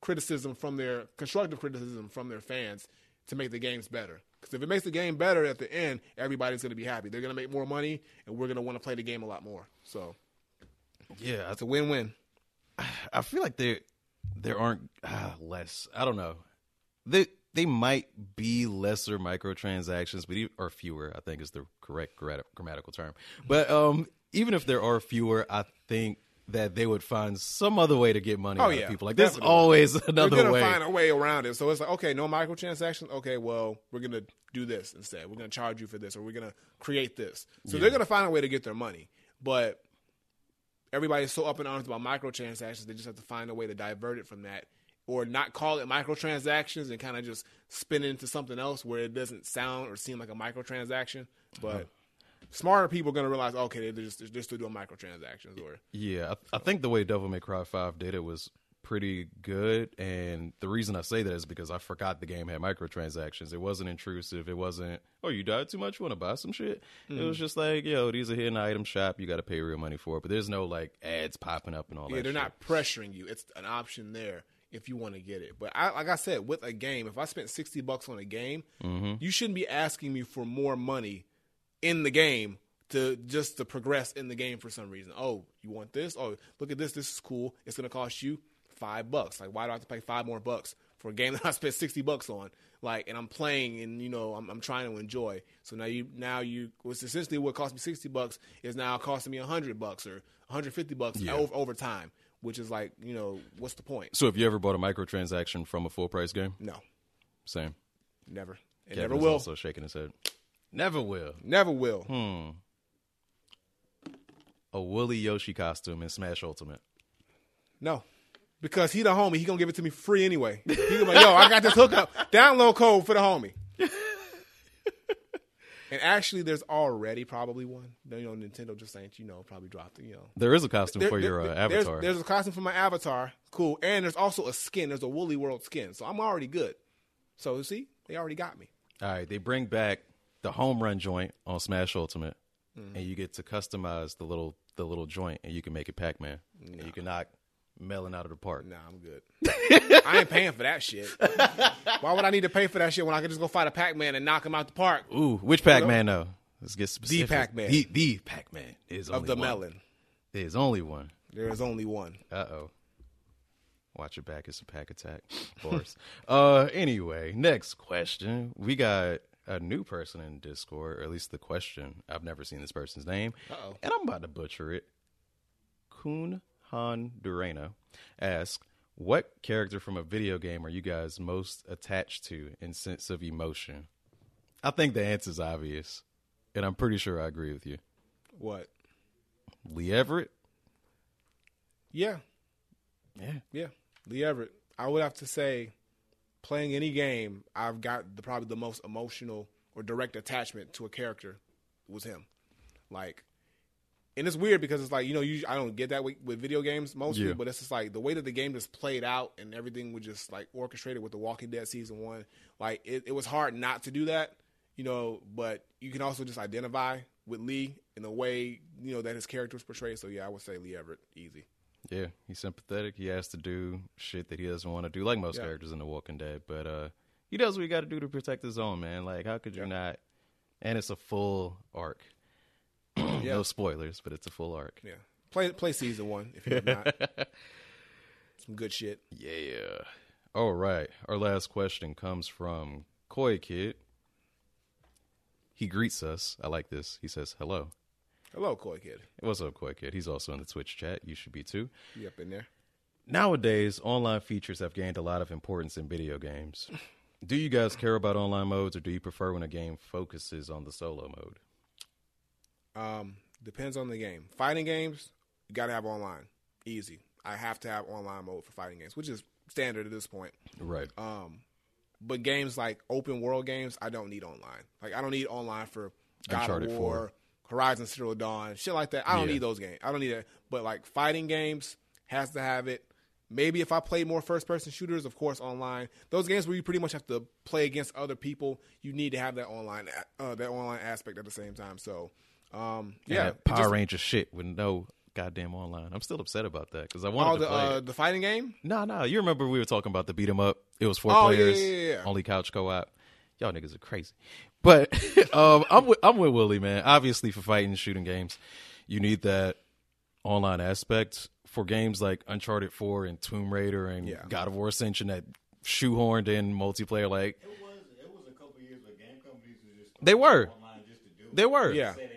criticism from their constructive criticism from their fans to make the games better. Because if it makes the game better at the end, everybody's going to be happy. They're going to make more money, and we're going to want to play the game a lot more. So, yeah, it's a win-win. I feel like there there aren't uh, less. I don't know. They they might be lesser microtransactions, but even, or fewer. I think is the correct grammatical term. But um, even if there are fewer, I think that they would find some other way to get money oh, out yeah, of people. Like, there's always another they're gonna way. They're going to find a way around it. So it's like, okay, no microtransactions. Okay, well, we're going to do this instead. We're going to charge you for this, or we're going to create this. So yeah. they're going to find a way to get their money. But everybody's so up in arms about microtransactions, they just have to find a way to divert it from that, or not call it microtransactions and kind of just spin it into something else where it doesn't sound or seem like a microtransaction. But... Mm-hmm. Smarter people are going to realize, okay, they're, just, they're still doing microtransactions. Or Yeah, I, so. I think the way Devil May Cry five did it was pretty good, and the reason I say that is because I forgot the game had microtransactions. It wasn't intrusive. It wasn't, oh, you died too much? You want to buy some shit? Mm. It was just like, yo, these are here in the item shop. You got to pay real money for it, but there's no, like, ads popping up and all yeah, that shit. Yeah, they're not pressuring you. It's an option there if you want to get it. But I, like I said, with a game, if I spent sixty bucks on a game, mm-hmm. you shouldn't be asking me for more money in the game to just to progress in the game for some reason. Oh, you want this? Oh, look at this. This is cool. It's going to cost you five bucks. Like, why do I have to pay five more bucks for a game that I spent sixty bucks on? Like, and I'm playing and, you know, I'm, I'm trying to enjoy. So now you, now you, what's essentially what cost me sixty bucks is now costing me a hundred bucks or one hundred fifty bucks yeah. over, over time, which is like, you know, what's the point? So have you ever bought a microtransaction from a full price game? No. Same. Never. It Kevin's never will. Also shaking his head. Never will. Never will. Hmm. A Wooly Yoshi costume in Smash Ultimate. No. Because he the homie. He going to give it to me free anyway. He going to be like, yo, I got this hookup. Download code for the homie. And actually, there's already probably one. You know, Nintendo just ain't, you know, probably dropped it, you know. There is a costume there, for there, your uh, avatar. There's, there's a costume for my avatar. Cool. And there's also a skin. There's a Woolly World skin. So I'm already good. So, see, they already got me. All right. They bring back the home run joint on Smash Ultimate. Mm-hmm. And you get to customize the little the little joint. And you can make it Pac-Man. Nah. And you can knock Melon out of the park. Nah, I'm good. I ain't paying for that shit. Why would I need to pay for that shit when I could just go fight a Pac-Man and knock him out the park? Ooh, which Pac-Man, though? Let's get specific. The Pac-Man. The, the Pac-Man. There's only one. Of the Melon. There's only one. There is only one. Uh-oh. Watch your back. It's a pack attack. Of course. uh, anyway, next question. We got a new person in Discord, or at least the question. I've never seen this person's name. Uh-oh. And I'm about to butcher it. Kun Han Durena asks, what character from a video game are you guys most attached to in sense of emotion? I think the answer is obvious, and I'm pretty sure I agree with you. What? Lee Everett? Yeah. Yeah. Yeah. Lee Everett. I would have to say, playing any game, I've got the, probably the most emotional or direct attachment to a character was him. Like, and it's weird because it's like, you know, you, I don't get that with, with video games mostly, yeah. But it's just like the way that the game just played out and everything was just like orchestrated with The Walking Dead season one. Like it, it was hard not to do that, you know, but you can also just identify with Lee in the way, you know, that his character was portrayed. So yeah, I would say Lee Everett, easy. Yeah, he's sympathetic. He has to do shit that he doesn't want to do, like most yeah. characters in The Walking Dead. But uh, he does what he got to do to protect his own, man. Like, how could you yeah. not? And it's a full arc. yeah. No spoilers, but it's a full arc. Yeah, play play season one if you have not. Some good shit. Yeah. All right. Our last question comes from Koi Kid. He greets us. I like this. He says, hello. Hello, Koi Kid. What's up, Koi Kid? He's also in the Twitch chat. You should be too. You up in there. Nowadays, online features have gained a lot of importance in video games. Do you guys care about online modes, or do you prefer when a game focuses on the solo mode? Um, depends on the game. Fighting games, you got to have online. Easy. I have to have online mode for fighting games, which is standard at this point. Right. Um, but games like open world games, I don't need online. Like, I don't need online for God of War, Horizon Zero Dawn, shit like that. I don't yeah. need those games. I don't need that. But, like, fighting games has to have it. Maybe if I play more first-person shooters, of course, online. Those games where you pretty much have to play against other people, you need to have that online uh, that online aspect at the same time. So, um, yeah. That Power just, Ranger shit with no goddamn online. I'm still upset about that because I wanted oh, the, to play uh, it. The fighting game? No, no. You remember we were talking about the beat-em-up. It was four oh, players, yeah, yeah, yeah. only couch co-op. Y'all niggas are crazy. But um, I'm, with, I'm with Willie, man. Obviously, for fighting, shooting games, you need that online aspect. For games like Uncharted four and Tomb Raider and yeah. God of War Ascension that shoehorned in multiplayer, like... It was, it was a couple years where game companies were just... They were. Online just to do they were. Yeah. They had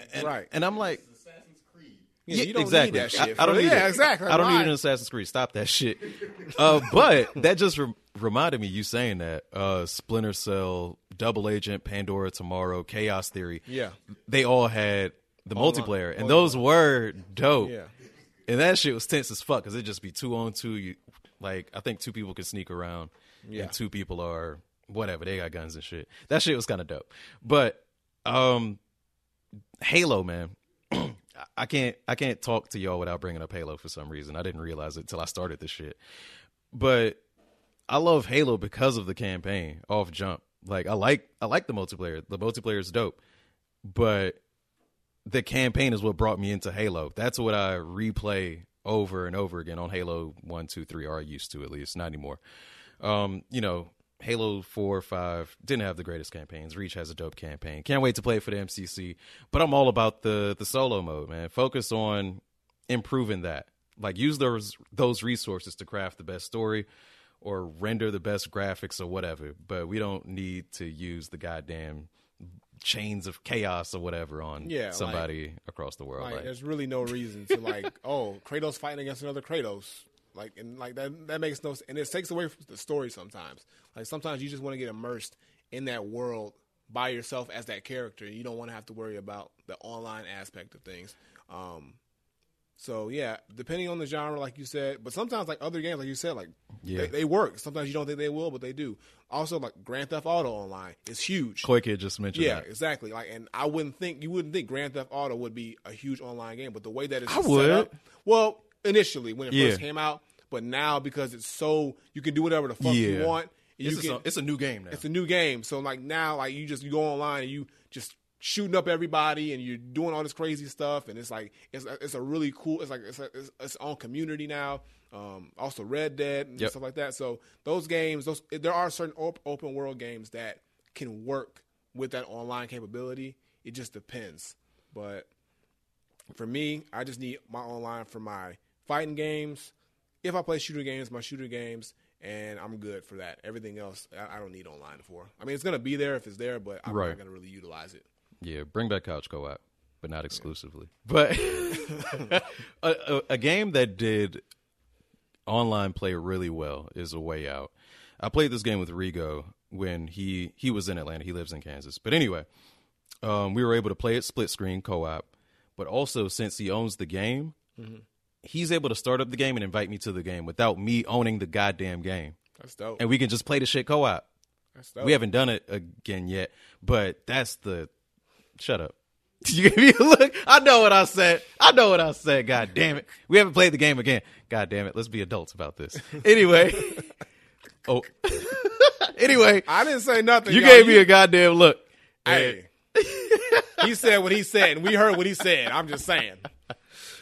it. And, right. And I'm like... Assassin's Creed. Yeah, you don't exactly. need that shit. I, I don't need yeah, it. exactly. I don't Why? need an Assassin's Creed. Stop that shit. uh, but that just... Re- reminded me you saying that uh Splinter Cell, Double Agent, Pandora Tomorrow, Chaos Theory, yeah they all had the all multiplayer on, and those on. were dope yeah and that shit was tense as fuck because it'd just be two on two. You like I think two people could sneak around yeah. and two people are whatever, they got guns and shit. That shit was kind of dope. But um Halo, man, I can't I can't talk to y'all without bringing up Halo for some reason. I didn't realize it until I started this shit, but I love Halo because of the campaign off jump. Like I like I like the multiplayer. The multiplayer is dope. But the campaign is what brought me into Halo. That's what I replay over and over again on Halo one, two, three, or I used to at least, not anymore. Um, you know, Halo four, five didn't have the greatest campaigns. Reach has a dope campaign. Can't wait to play it for the M C C. But I'm all about the the solo mode, man. Focus on improving that. Like use those those resources to craft the best story or render the best graphics or whatever, but we don't need to use the goddamn chains of chaos or whatever on yeah, somebody like, across the world. Like, like. There's really no reason to like, oh, Kratos fighting against another Kratos. Like, and like that that makes no sense. And it takes away from the story sometimes. Like, sometimes you just want to get immersed in that world by yourself as that character. You don't want to have to worry about the online aspect of things. Um, so yeah, depending on the genre, like you said, but sometimes like other games, like you said, like yeah. they, they work. Sometimes you don't think they will, but they do. Also, like Grand Theft Auto Online is huge. Koike just mentioned yeah, that. Yeah, exactly. Like, and I wouldn't think, you wouldn't think Grand Theft Auto would be a huge online game, but the way that it's I set would. up, well, initially when it yeah. first came out, but now because it's so, you can do whatever the fuck yeah. you want. You it's, can, a, it's a new game now. It's a new game. So like now, like you just you go online and you just shooting up everybody and you're doing all this crazy stuff, and it's like it's a, it's a really cool. It's like it's a, it's, it's on community now. Um, also Red Dead and yep. stuff like that. So those games, those there are certain op- open world games that can work with that online capability. It just depends. But for me, I just need my online for my fighting games. If I play shooter games, my shooter games. And I'm good for that. Everything else, I don't need online for. I mean, it's going to be there if it's there, but I'm right. not going to really utilize it. Yeah, bring back couch co-op, but not exclusively. But a, a, a game that did online play really well is A Way Out. I played this game with Rigo when he, he was in Atlanta. He lives in Kansas. But anyway, um, we were able to play it split-screen co-op. But also, since he owns the game... Mm-hmm. He's able to start up the game and invite me to the game without me owning the goddamn game. That's dope. And we can just play the shit co-op. That's dope. We haven't done it again yet, but that's the... Shut up. You gave me a look. I know what I said. I know what I said. God damn it. We haven't played the game again. God damn it. Let's be adults about this. Anyway. oh. Anyway. I didn't say nothing. You y'all. gave you... me a goddamn look. Hey. He said what he said, and we heard what he said. I'm just saying.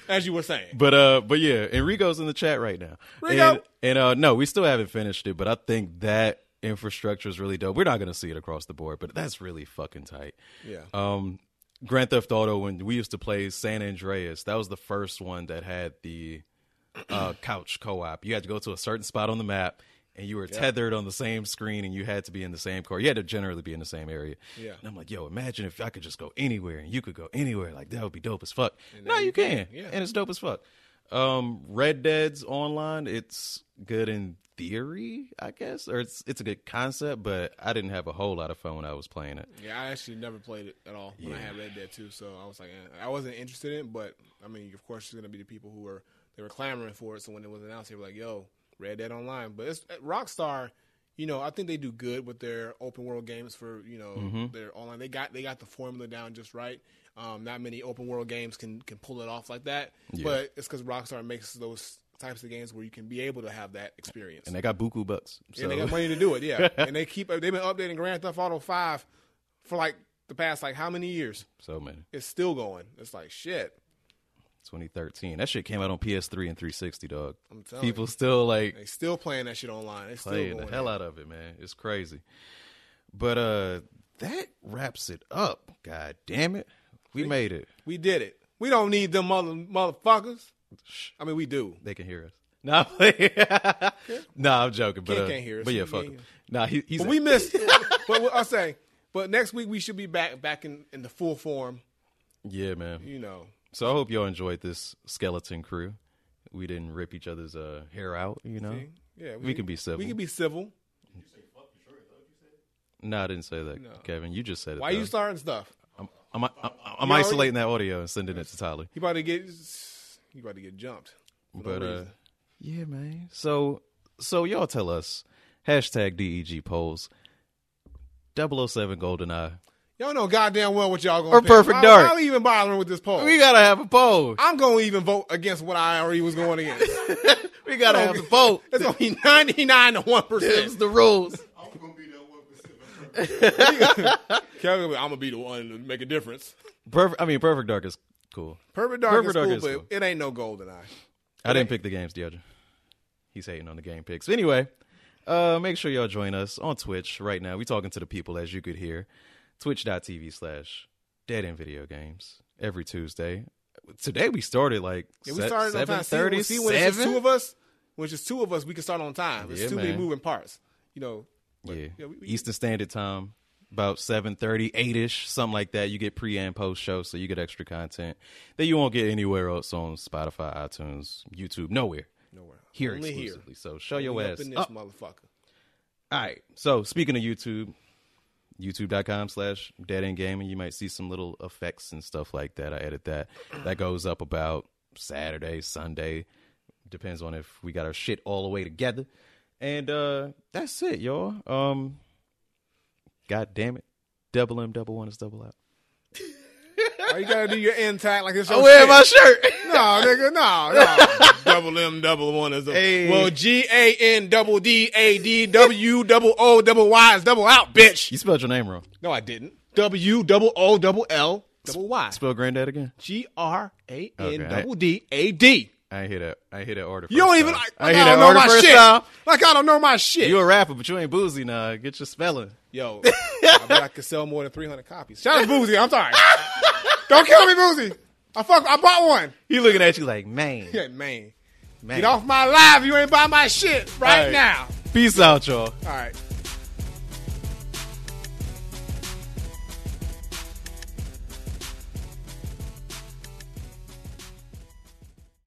As you were saying. But uh, but yeah, Enrico's in the chat right now. Rigo! And, and uh, no, we still haven't finished it, but I think that infrastructure is really dope. We're not going to see it across the board, but that's really fucking tight. Yeah. Um, Grand Theft Auto, when we used to play San Andreas, that was the first one that had the uh, couch co-op. You had to go to a certain spot on the map, and you were yeah. tethered on the same screen, and you had to be in the same car. You had to generally be in the same area. Yeah. And I'm like, yo, imagine if I could just go anywhere, and you could go anywhere. Like, that would be dope as fuck. No, you can. can. Yeah. And it's dope as fuck. Um, Red Dead's online, it's good in theory, I guess. Or it's it's a good concept, but I didn't have a whole lot of fun when I was playing it. Yeah, I actually never played it at all when yeah. I had Red Dead two. So I was like, I wasn't interested in it, but, I mean, of course, there's going to be the people who were, they were clamoring for it. So when it was announced, they were like, yo, Red Dead Online. But it's Rockstar, you know, I think they do good with their open world games for, you know, mm-hmm. their online. They got they got the formula down just right. Um, not many open world games can, can pull it off like that. Yeah. But it's because Rockstar makes those types of games where you can be able to have that experience. And they got buku bucks. So. And they got money to do it, yeah. And they keep, they've been updating Grand Theft Auto five for like the past like how many years? So many. It's still going. It's like, shit. twenty thirteen. That shit came out on P S three and three sixty, dog. I'm telling you. People still like... They still playing that shit online. They still playing the hell out of it, man. It's crazy. But uh, that wraps it up. God damn it. We, we made it. We did it. We don't need them mother motherfuckers. I mean, we do. They can hear us. No, yeah. Nah, I'm joking. But, uh, can't hear us. But yeah, fuck him. Nah, he, he's... But we missed... But I'll say, but next week we should be back, back in, in the full form. Yeah, man. You know... So I hope y'all enjoyed this skeleton crew. We didn't rip each other's uh, hair out, you know? See? Yeah, we, we can be civil. We can be civil. Did you say fuck the shirt? No, I didn't say that, no. Kevin. You just said it. Why though. Are you starting stuff? I'm, I'm, I'm, I'm, I'm isolating already, that audio and sending it to Tyler. You about to get, you about to get jumped. But no uh, yeah, man. So so y'all tell us hashtag D E G polls. double oh seven GoldenEye. Y'all know goddamn well what y'all gonna. Or pick. Perfect Dark. I'm not even bothering with this poll. We gotta have a poll. I'm gonna even vote against what I already was going against. We gotta have a vote. It's gonna be ninety-nine to one percent. That's the rules. I'm gonna be that one percent. Kevin, I'm gonna be the one to make a difference. Perfect. I mean, Perfect Dark is cool. Perfect Dark, Perfect is, Dark cool, is cool, but it ain't no GoldenEye. I didn't pick the games, DeAndre. He's hating on the game picks. Anyway, uh, make sure y'all join us on Twitch right now. We talking to the people, as you could hear. Twitch.tv slash Dead End Video Games every Tuesday. Today we started like yeah, we started seven thirty. See, when it's just two of us, when it's just two of us, we can start on time. There's yeah, too man. many moving parts, you know. But, yeah, yeah we, we, Eastern Standard Time, about seven thirty, eight ish, something like that. You get pre and post show, so you get extra content that you won't get anywhere else on Spotify, iTunes, YouTube, nowhere. Nowhere. here Only exclusively. Here. So show Only your ass. Up in this up. Motherfucker. All right. So speaking of YouTube, youtube.com slash Dead End Gaming, you might see some little effects and stuff like that. I edit that. That goes up about Saturday, Sunday. Depends on if we got our shit all the way together. And uh, that's it, y'all. Um, God damn it. Double M, double one is double out. Oh, you gotta do your end tag like it's your I wear shit. My shirt. No, nigga, no, no. Double M, double one is double. Hey. Well, G A N double D A D W double O double Y is double out, bitch. You spelled your name wrong. No, I didn't. W double O double L double Y. Spell granddad again. G R A N double D A D. I ain't hear that. I ain't hear that order. You don't even. Like, I, I don't know my shit. Style. Like I don't know my shit. You a rapper, but you ain't Boozy now. Get your spelling. Yo, I bet I could sell more than three hundred copies. Shout out Boozy. I'm sorry. Don't kill me, Boozy. I fuck. I bought one. He looking at you like, man. Yeah, man. man. Get off my live. You ain't buy my shit right, right now. Peace out, y'all. All right.